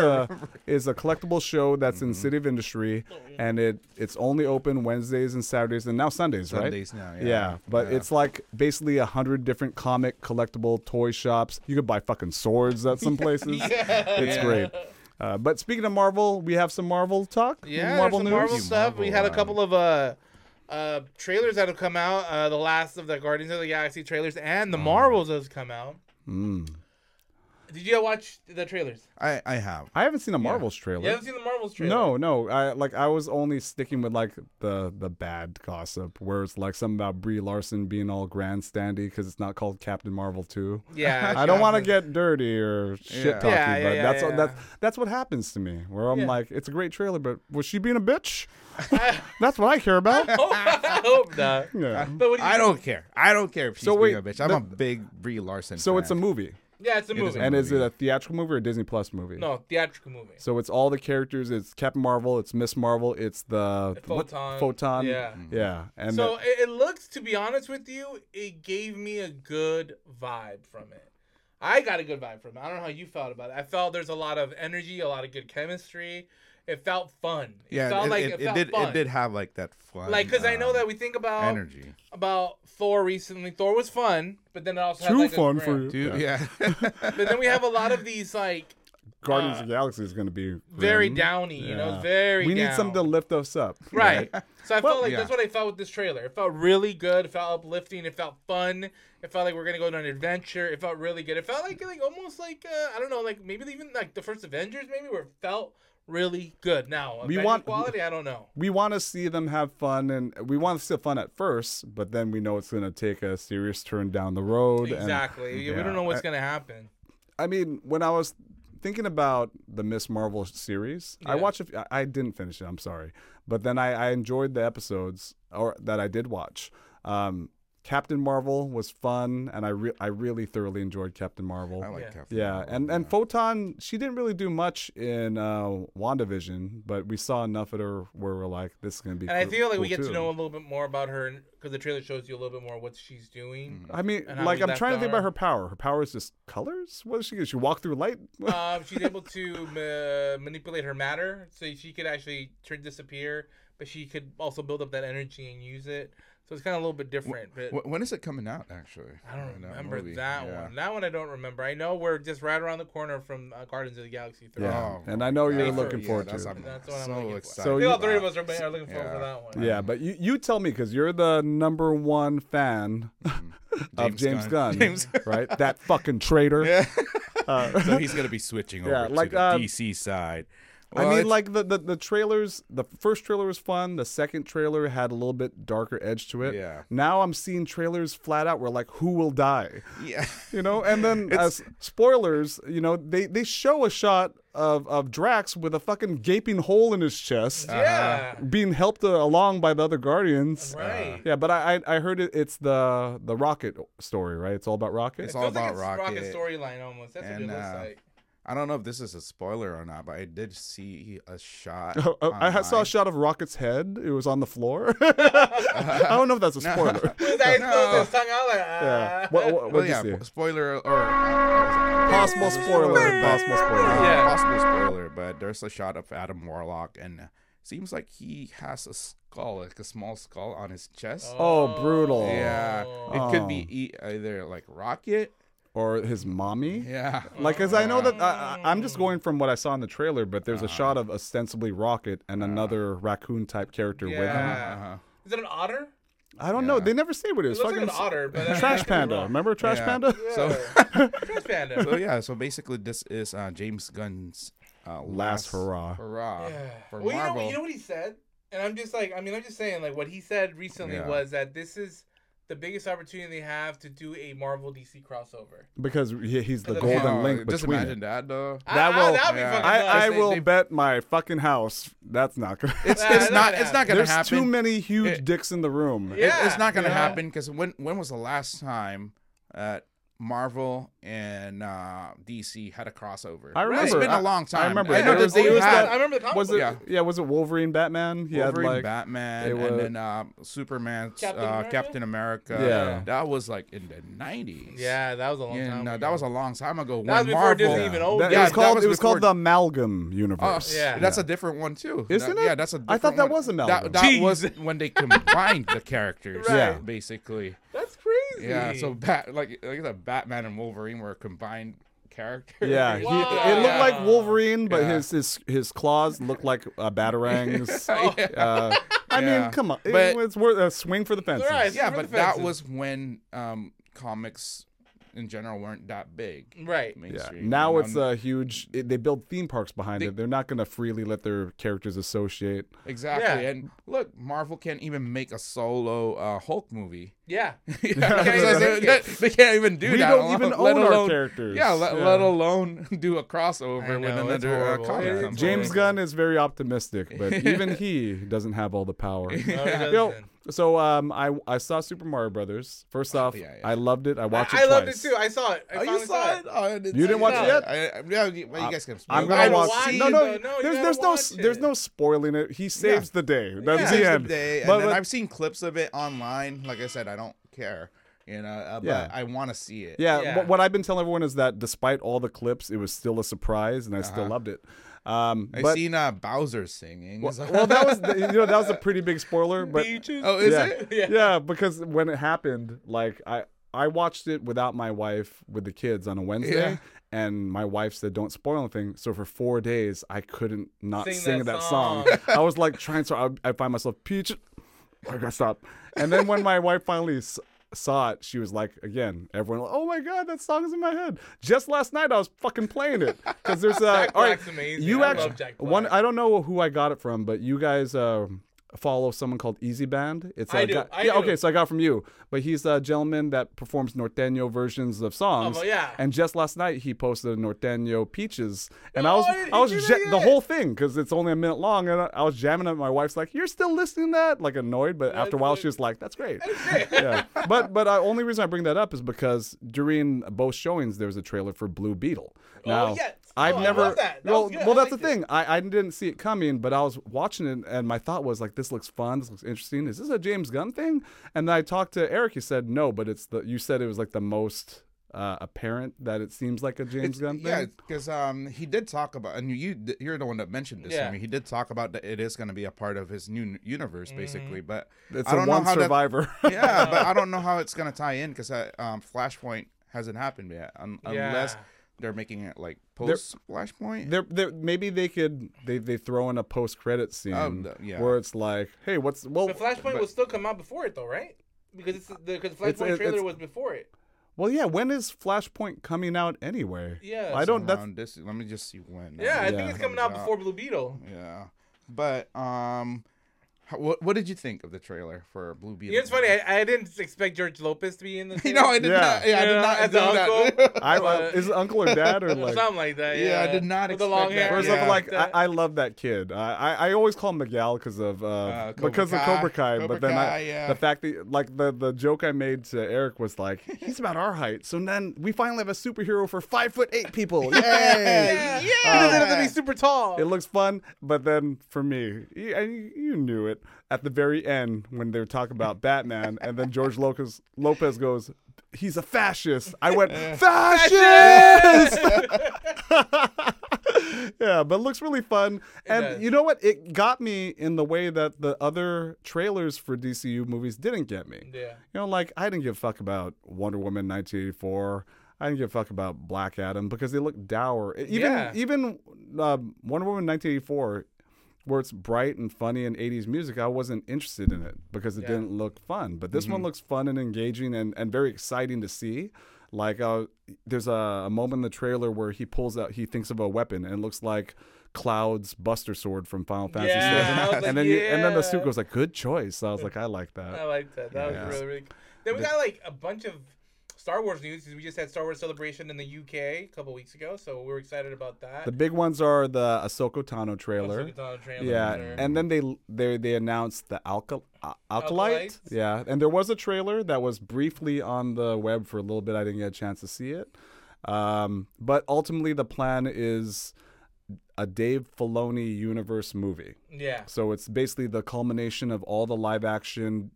is a collectible show that's in City of Industry, and it's only open Wednesdays and Saturdays, and now Sundays, right? Sundays now. Yeah, but it's like basically 100 different comic collectible toy shops. You could buy fucking swords at some places. It's great. But speaking of Marvel, we have some Marvel talk. Yeah, Marvel news. Marvel stuff. We had a couple of trailers that have come out. The last of the Guardians of the Galaxy trailers and the Marvels has come out. Did you watch the trailers? I have. I haven't seen the Marvels trailer. You haven't seen the Marvels trailer? No. I was only sticking with like the bad gossip where it's like something about Brie Larson being all grandstandy because it's not called Captain Marvel 2. Yeah. I don't want to get dirty or shit talking, but that's what happens to me where I'm like, it's a great trailer, but was she being a bitch? That's what I care about. I hope not. Yeah. I don't care. I don't care if she's being a bitch. I'm a big Brie Larson fan. So it's a movie. Yeah, it's a movie. And is it a theatrical movie or a Disney Plus movie? No, theatrical movie. So it's all the characters. It's Captain Marvel. It's Miss Marvel. It's the Photon. Yeah. Yeah. And so it looks, to be honest with you, it gave me a good vibe from it. I got a good vibe from it. I don't know how you felt about it. I felt there's a lot of energy, a lot of good chemistry. It felt fun. It felt fun. It did have like that fun. Like, because I know that we think about energy about Thor recently. Thor was fun, but then it also had like fun for you. But then we have a lot of these like Guardians of the Galaxy is going to be very downy. You know, very. We need something to lift us up. Right. So I felt like that's what I felt with this trailer. It felt really good. It felt uplifting. It felt fun. It felt like we're going to go on an adventure. It felt really good. It felt like almost like I don't know, like maybe even like the first Avengers, maybe where it felt really good. Now we want quality. I don't know, we want to see them have fun, and we want to see fun at first, but then we know it's going to take a serious turn down the road. Exactly. And, we don't know what's going to happen. I mean, when I was thinking about the Miss Marvel series, I watched I didn't finish it, I'm sorry, but then I enjoyed the episodes that I did watch. Captain Marvel was fun, and I really thoroughly enjoyed Captain Marvel. I like Captain Marvel. Yeah, and Photon, she didn't really do much in WandaVision, but we saw enough of her where we're like, this is going to be cool. And I feel like we get to know a little bit more about her, because the trailer shows you a little bit more what she's doing. I mean, like, I'm trying to think about her power. Her power is just colors? What does she do? She walk through light? She's able to manipulate her matter, so she could actually disappear, but she could also build up that energy and use it. So it's kind of a little bit different. But when is it coming out, actually? I don't remember that one. That one I don't remember. I know we're just right around the corner from Guardians of the Galaxy 3. Yeah. Oh, and I know you're looking forward to it. That's what I'm looking excited. For. So all three of us are looking forward to that one. Yeah, but you tell me, because you're the number one fan of James Gunn, right? That fucking traitor. Yeah. So he's going to be switching over to the DC side. Well, I mean, like the trailers, the first trailer was fun. The second trailer had a little bit darker edge to it. Yeah. Now I'm seeing trailers flat out where like, who will die? Yeah. You know, and then spoilers, you know, they show a shot of Drax with a fucking gaping hole in his chest. Yeah. Being helped along by the other Guardians. Right. Yeah, but I heard it's the Rocket story, right? It's all about Rocket? It's all about Rocket. Rocket storyline almost. That's what it looks like. I don't know if this is a spoiler or not, but I did see a shot. I saw a shot of Rocket's head. It was on the floor. I don't know if that's a spoiler. Spoiler or possible spoiler. Possible spoiler. Yeah. Possible spoiler. But there's a shot of Adam Warlock, and seems like he has a skull, like a small skull on his chest. Oh, brutal. Yeah. Oh. It could be either like Rocket. Or his mommy. Yeah. Like, because I know that I'm just going from what I saw in the trailer, but there's a shot of ostensibly Rocket and another raccoon-type character with him. Is it an otter? I don't know. They never say what it is. It looks like an otter. But Trash Panda. Remember Trash Panda? Yeah. Trash Panda. So basically this is James Gunn's last hurrah. For Marvel. You know what he said? And I'm just like, I mean, I'm just saying, like, what he said recently was that this is the biggest opportunity they have to do a Marvel DC crossover, because he's the golden link between. Just imagine that, though. I will bet my fucking house that's not gonna. It's not gonna happen. There's too many huge dicks in the room. Yeah, it's not gonna happen, because when was the last time Marvel and DC had a crossover. I remember. It's been a long time. I remember. I know that they had. I remember the comic book. Yeah. Was it Wolverine, Batman? He Wolverine, had, like, Batman, and then Superman, Captain America. Yeah. That was like in the 90s. Yeah, that was a long time ago. That was a long time ago. That was before Marvel Disney even opened. It was called the Amalgam Universe. Yeah. That's a different one too. Isn't it? Yeah, that's a different one. I thought that was Amalgam. That was when they combined the characters. Yeah. Basically. That's crazy. Yeah. So like the Batman and Wolverine were a combined character. Yeah, it looked like Wolverine, but his claws looked like batarangs. I mean, come on, it's worth a swing for the fences. Right, yeah, but that was when comics in general weren't that big. Right. Mainstream. Yeah. Now it's a huge. They build theme parks behind it. They're not going to freely let their characters associate. Exactly. Yeah. And look, Marvel can't even make a solo Hulk movie. Yeah. They can't even do that. We don't even own our characters. Yeah, let alone do a crossover with another comic. James Gunn is very optimistic, but even he doesn't have all the power. No, he doesn't. So I saw Super Mario Brothers. First off, I loved it. I watched it twice. I loved it too. I saw it. I saw it. You didn't watch it yet? You guys can spoil it. I'm gonna watch. No. There's no spoiling it. He saves the day. That's the end. But I've seen clips of it online. Like I said, I don't care. But I want to see it. Yeah. What I've been telling everyone is that despite all the clips, it was still a surprise, and I still loved it. I've seen Bowser singing. Well, that was a pretty big spoiler. But is it? Yeah. Yeah, because when it happened, like I watched it without my wife with the kids on a Wednesday, and my wife said, "Don't spoil anything." So for 4 days, I couldn't not sing that song. I was like trying, so I find myself Peach. I gotta stop. And then when my wife finally saw it, she was like, again, everyone, oh my god, that song is in my head. Just last night I was fucking playing it because there's Jack Black's amazing. I love Jack Black. I don't know who I got it from, but you guys follow someone called Easy Band. It's I do. So I got it from you, but he's a gentleman that performs norteño versions of songs. And just last night he posted a norteño Peaches, and I was the whole thing because it's only a minute long, and I was jamming it. My wife's like, "You're still listening to that?" Like annoyed, but after a while she was like, "That's great." Yeah. But the only reason I bring that up is because during both showings there was a trailer for Blue Beetle. I've never. I love that. That's the thing. I didn't see it coming, but I was watching it, and my thought was like, "This looks fun. This looks interesting. Is this a James Gunn thing?" And then I talked to Eric. He said no, but you said it was like the most apparent that it seems like a James Gunn thing. Yeah, because he did talk about, and you're the one that mentioned this. Yeah. I mean, he did talk about that it is going to be a part of his new universe, basically. But it's I don't know how Survivor. But I don't know how it's going to tie in because Flashpoint hasn't happened yet, unless. They're making it like post Flashpoint. Maybe they could. They throw in a post credit scene where it's like, hey, the Flashpoint will still come out before it though, right? Because the Flashpoint trailer was before it. Well, yeah. When is Flashpoint coming out anyway? Yeah, I don't. Let me just see when. Yeah, I think it's coming out before Blue Beetle. Yeah, but what did you think of the trailer for Blue Beetle? It's funny. I didn't expect George Lopez to be in this. No, I did not. Yeah, I did not. Uncle. Is it uncle or dad or like something like that? Yeah, I did not expect the long hair. I love that kid. I always call him Miguel because of Cobra Kai. The fact that like the joke I made to Eric was like, he's about our height. So then we finally have a superhero for 5'8" people. Yay! Yeah. He doesn't have to be super tall. It looks fun, but then for me, you knew it. At the very end, when they were talking about Batman, and then George Lopez goes, "He's a fascist." I went, "Fascist!" Yeah, but it looks really fun. And you know what? It got me in the way that the other trailers for DCU movies didn't get me. Yeah. You know, like, I didn't give a fuck about Wonder Woman 1984. I didn't give a fuck about Black Adam because they look dour. Even Wonder Woman 1984... where it's bright and funny and 80s music, I wasn't interested in it because it didn't look fun. But this one looks fun and engaging and very exciting to see. Like there's a moment in the trailer where he pulls out, he thinks of a weapon and it looks like Cloud's Buster Sword from Final Fantasy VII. And then the suit goes like, good choice. So I was like, I like that. That was really, really cool. Then we got like a bunch of Star Wars news is we just had Star Wars Celebration in the UK a couple weeks ago, so we're excited about that. The big ones are the Ahsoka Tano trailer. Yeah, sure. And then they announced the Alkalite. Yeah, and there was a trailer that was briefly on the web for a little bit. I didn't get a chance to see it. But ultimately the plan is a Dave Filoni universe movie. Yeah. So it's basically the culmination of all the live action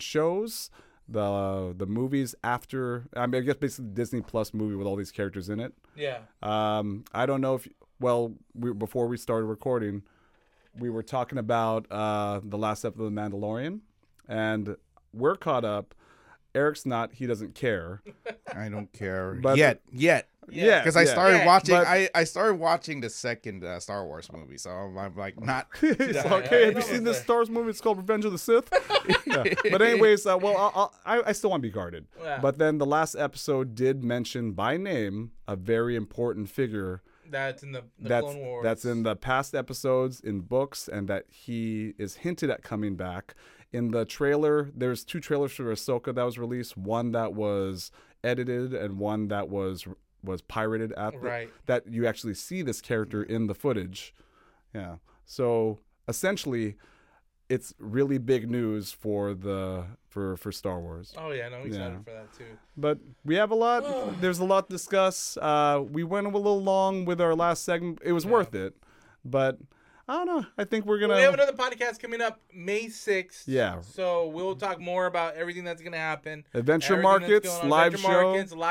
shows, the movies after. I mean, I guess basically Disney Plus movie with all these characters in it. Yeah. I don't know if before we started recording, we were talking about the last episode of The Mandalorian, and we're caught up. Eric's not. He doesn't care. I don't care yet. Yeah, because I started watching the second Star Wars movie, so I'm like not. Okay, have you seen this Star Wars movie? It's called Revenge of the Sith. Yeah. But anyways, I still want to be guarded. Yeah. But then the last episode did mention by name a very important figure that's in the Clone Wars. That's in the past episodes in books, and that he is hinted at coming back. In the trailer, there's two trailers for Ahsoka that was released. One that was edited, and one that was pirated that you actually see this character in the footage. Yeah. So essentially, it's really big news for Star Wars. Oh yeah, no, I'm excited for that too. But we have a lot. There's a lot to discuss. We went a little long with our last segment. It was worth it, but. I don't know. I think we're going to... We have another podcast coming up May 6th. Yeah. So we'll talk more about everything that's going to happen. Adventure Markets, live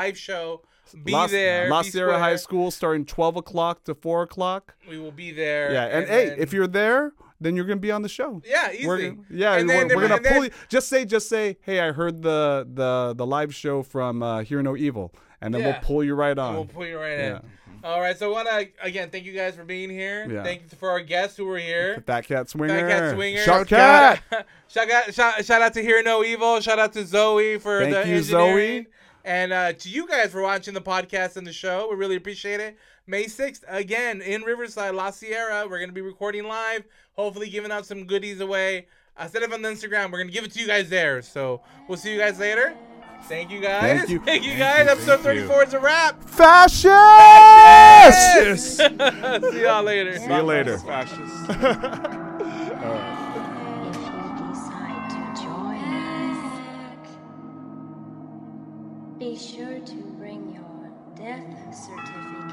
show. Be there. La Sierra High School starting 12 o'clock to 4 o'clock. We will be there. Yeah. And hey, if you're there, then you're going to be on the show. Yeah, easy. We're going to pull you. Just say, hey, I heard the live show from Hear No Evil. And then we'll pull you right on. We'll pull you right in. All right, so I want to, again, thank you guys for being here. Yeah. Thank you for our guests who were here. Phat Cat Swinger. Shout out to Hear No Evil. Shout out to Zoe for engineering. Zoe. And to you guys for watching the podcast and the show. We really appreciate it. May 6th, again, in Riverside, La Sierra. We're going to be recording live, hopefully giving out some goodies away. I said it on the Instagram. We're going to give it to you guys there. So we'll see you guys later. Thank you guys. Thank you guys. Episode 34 is a wrap. Fascists! See y'all later. See you later. Fascists. Be sure to bring your death certificate.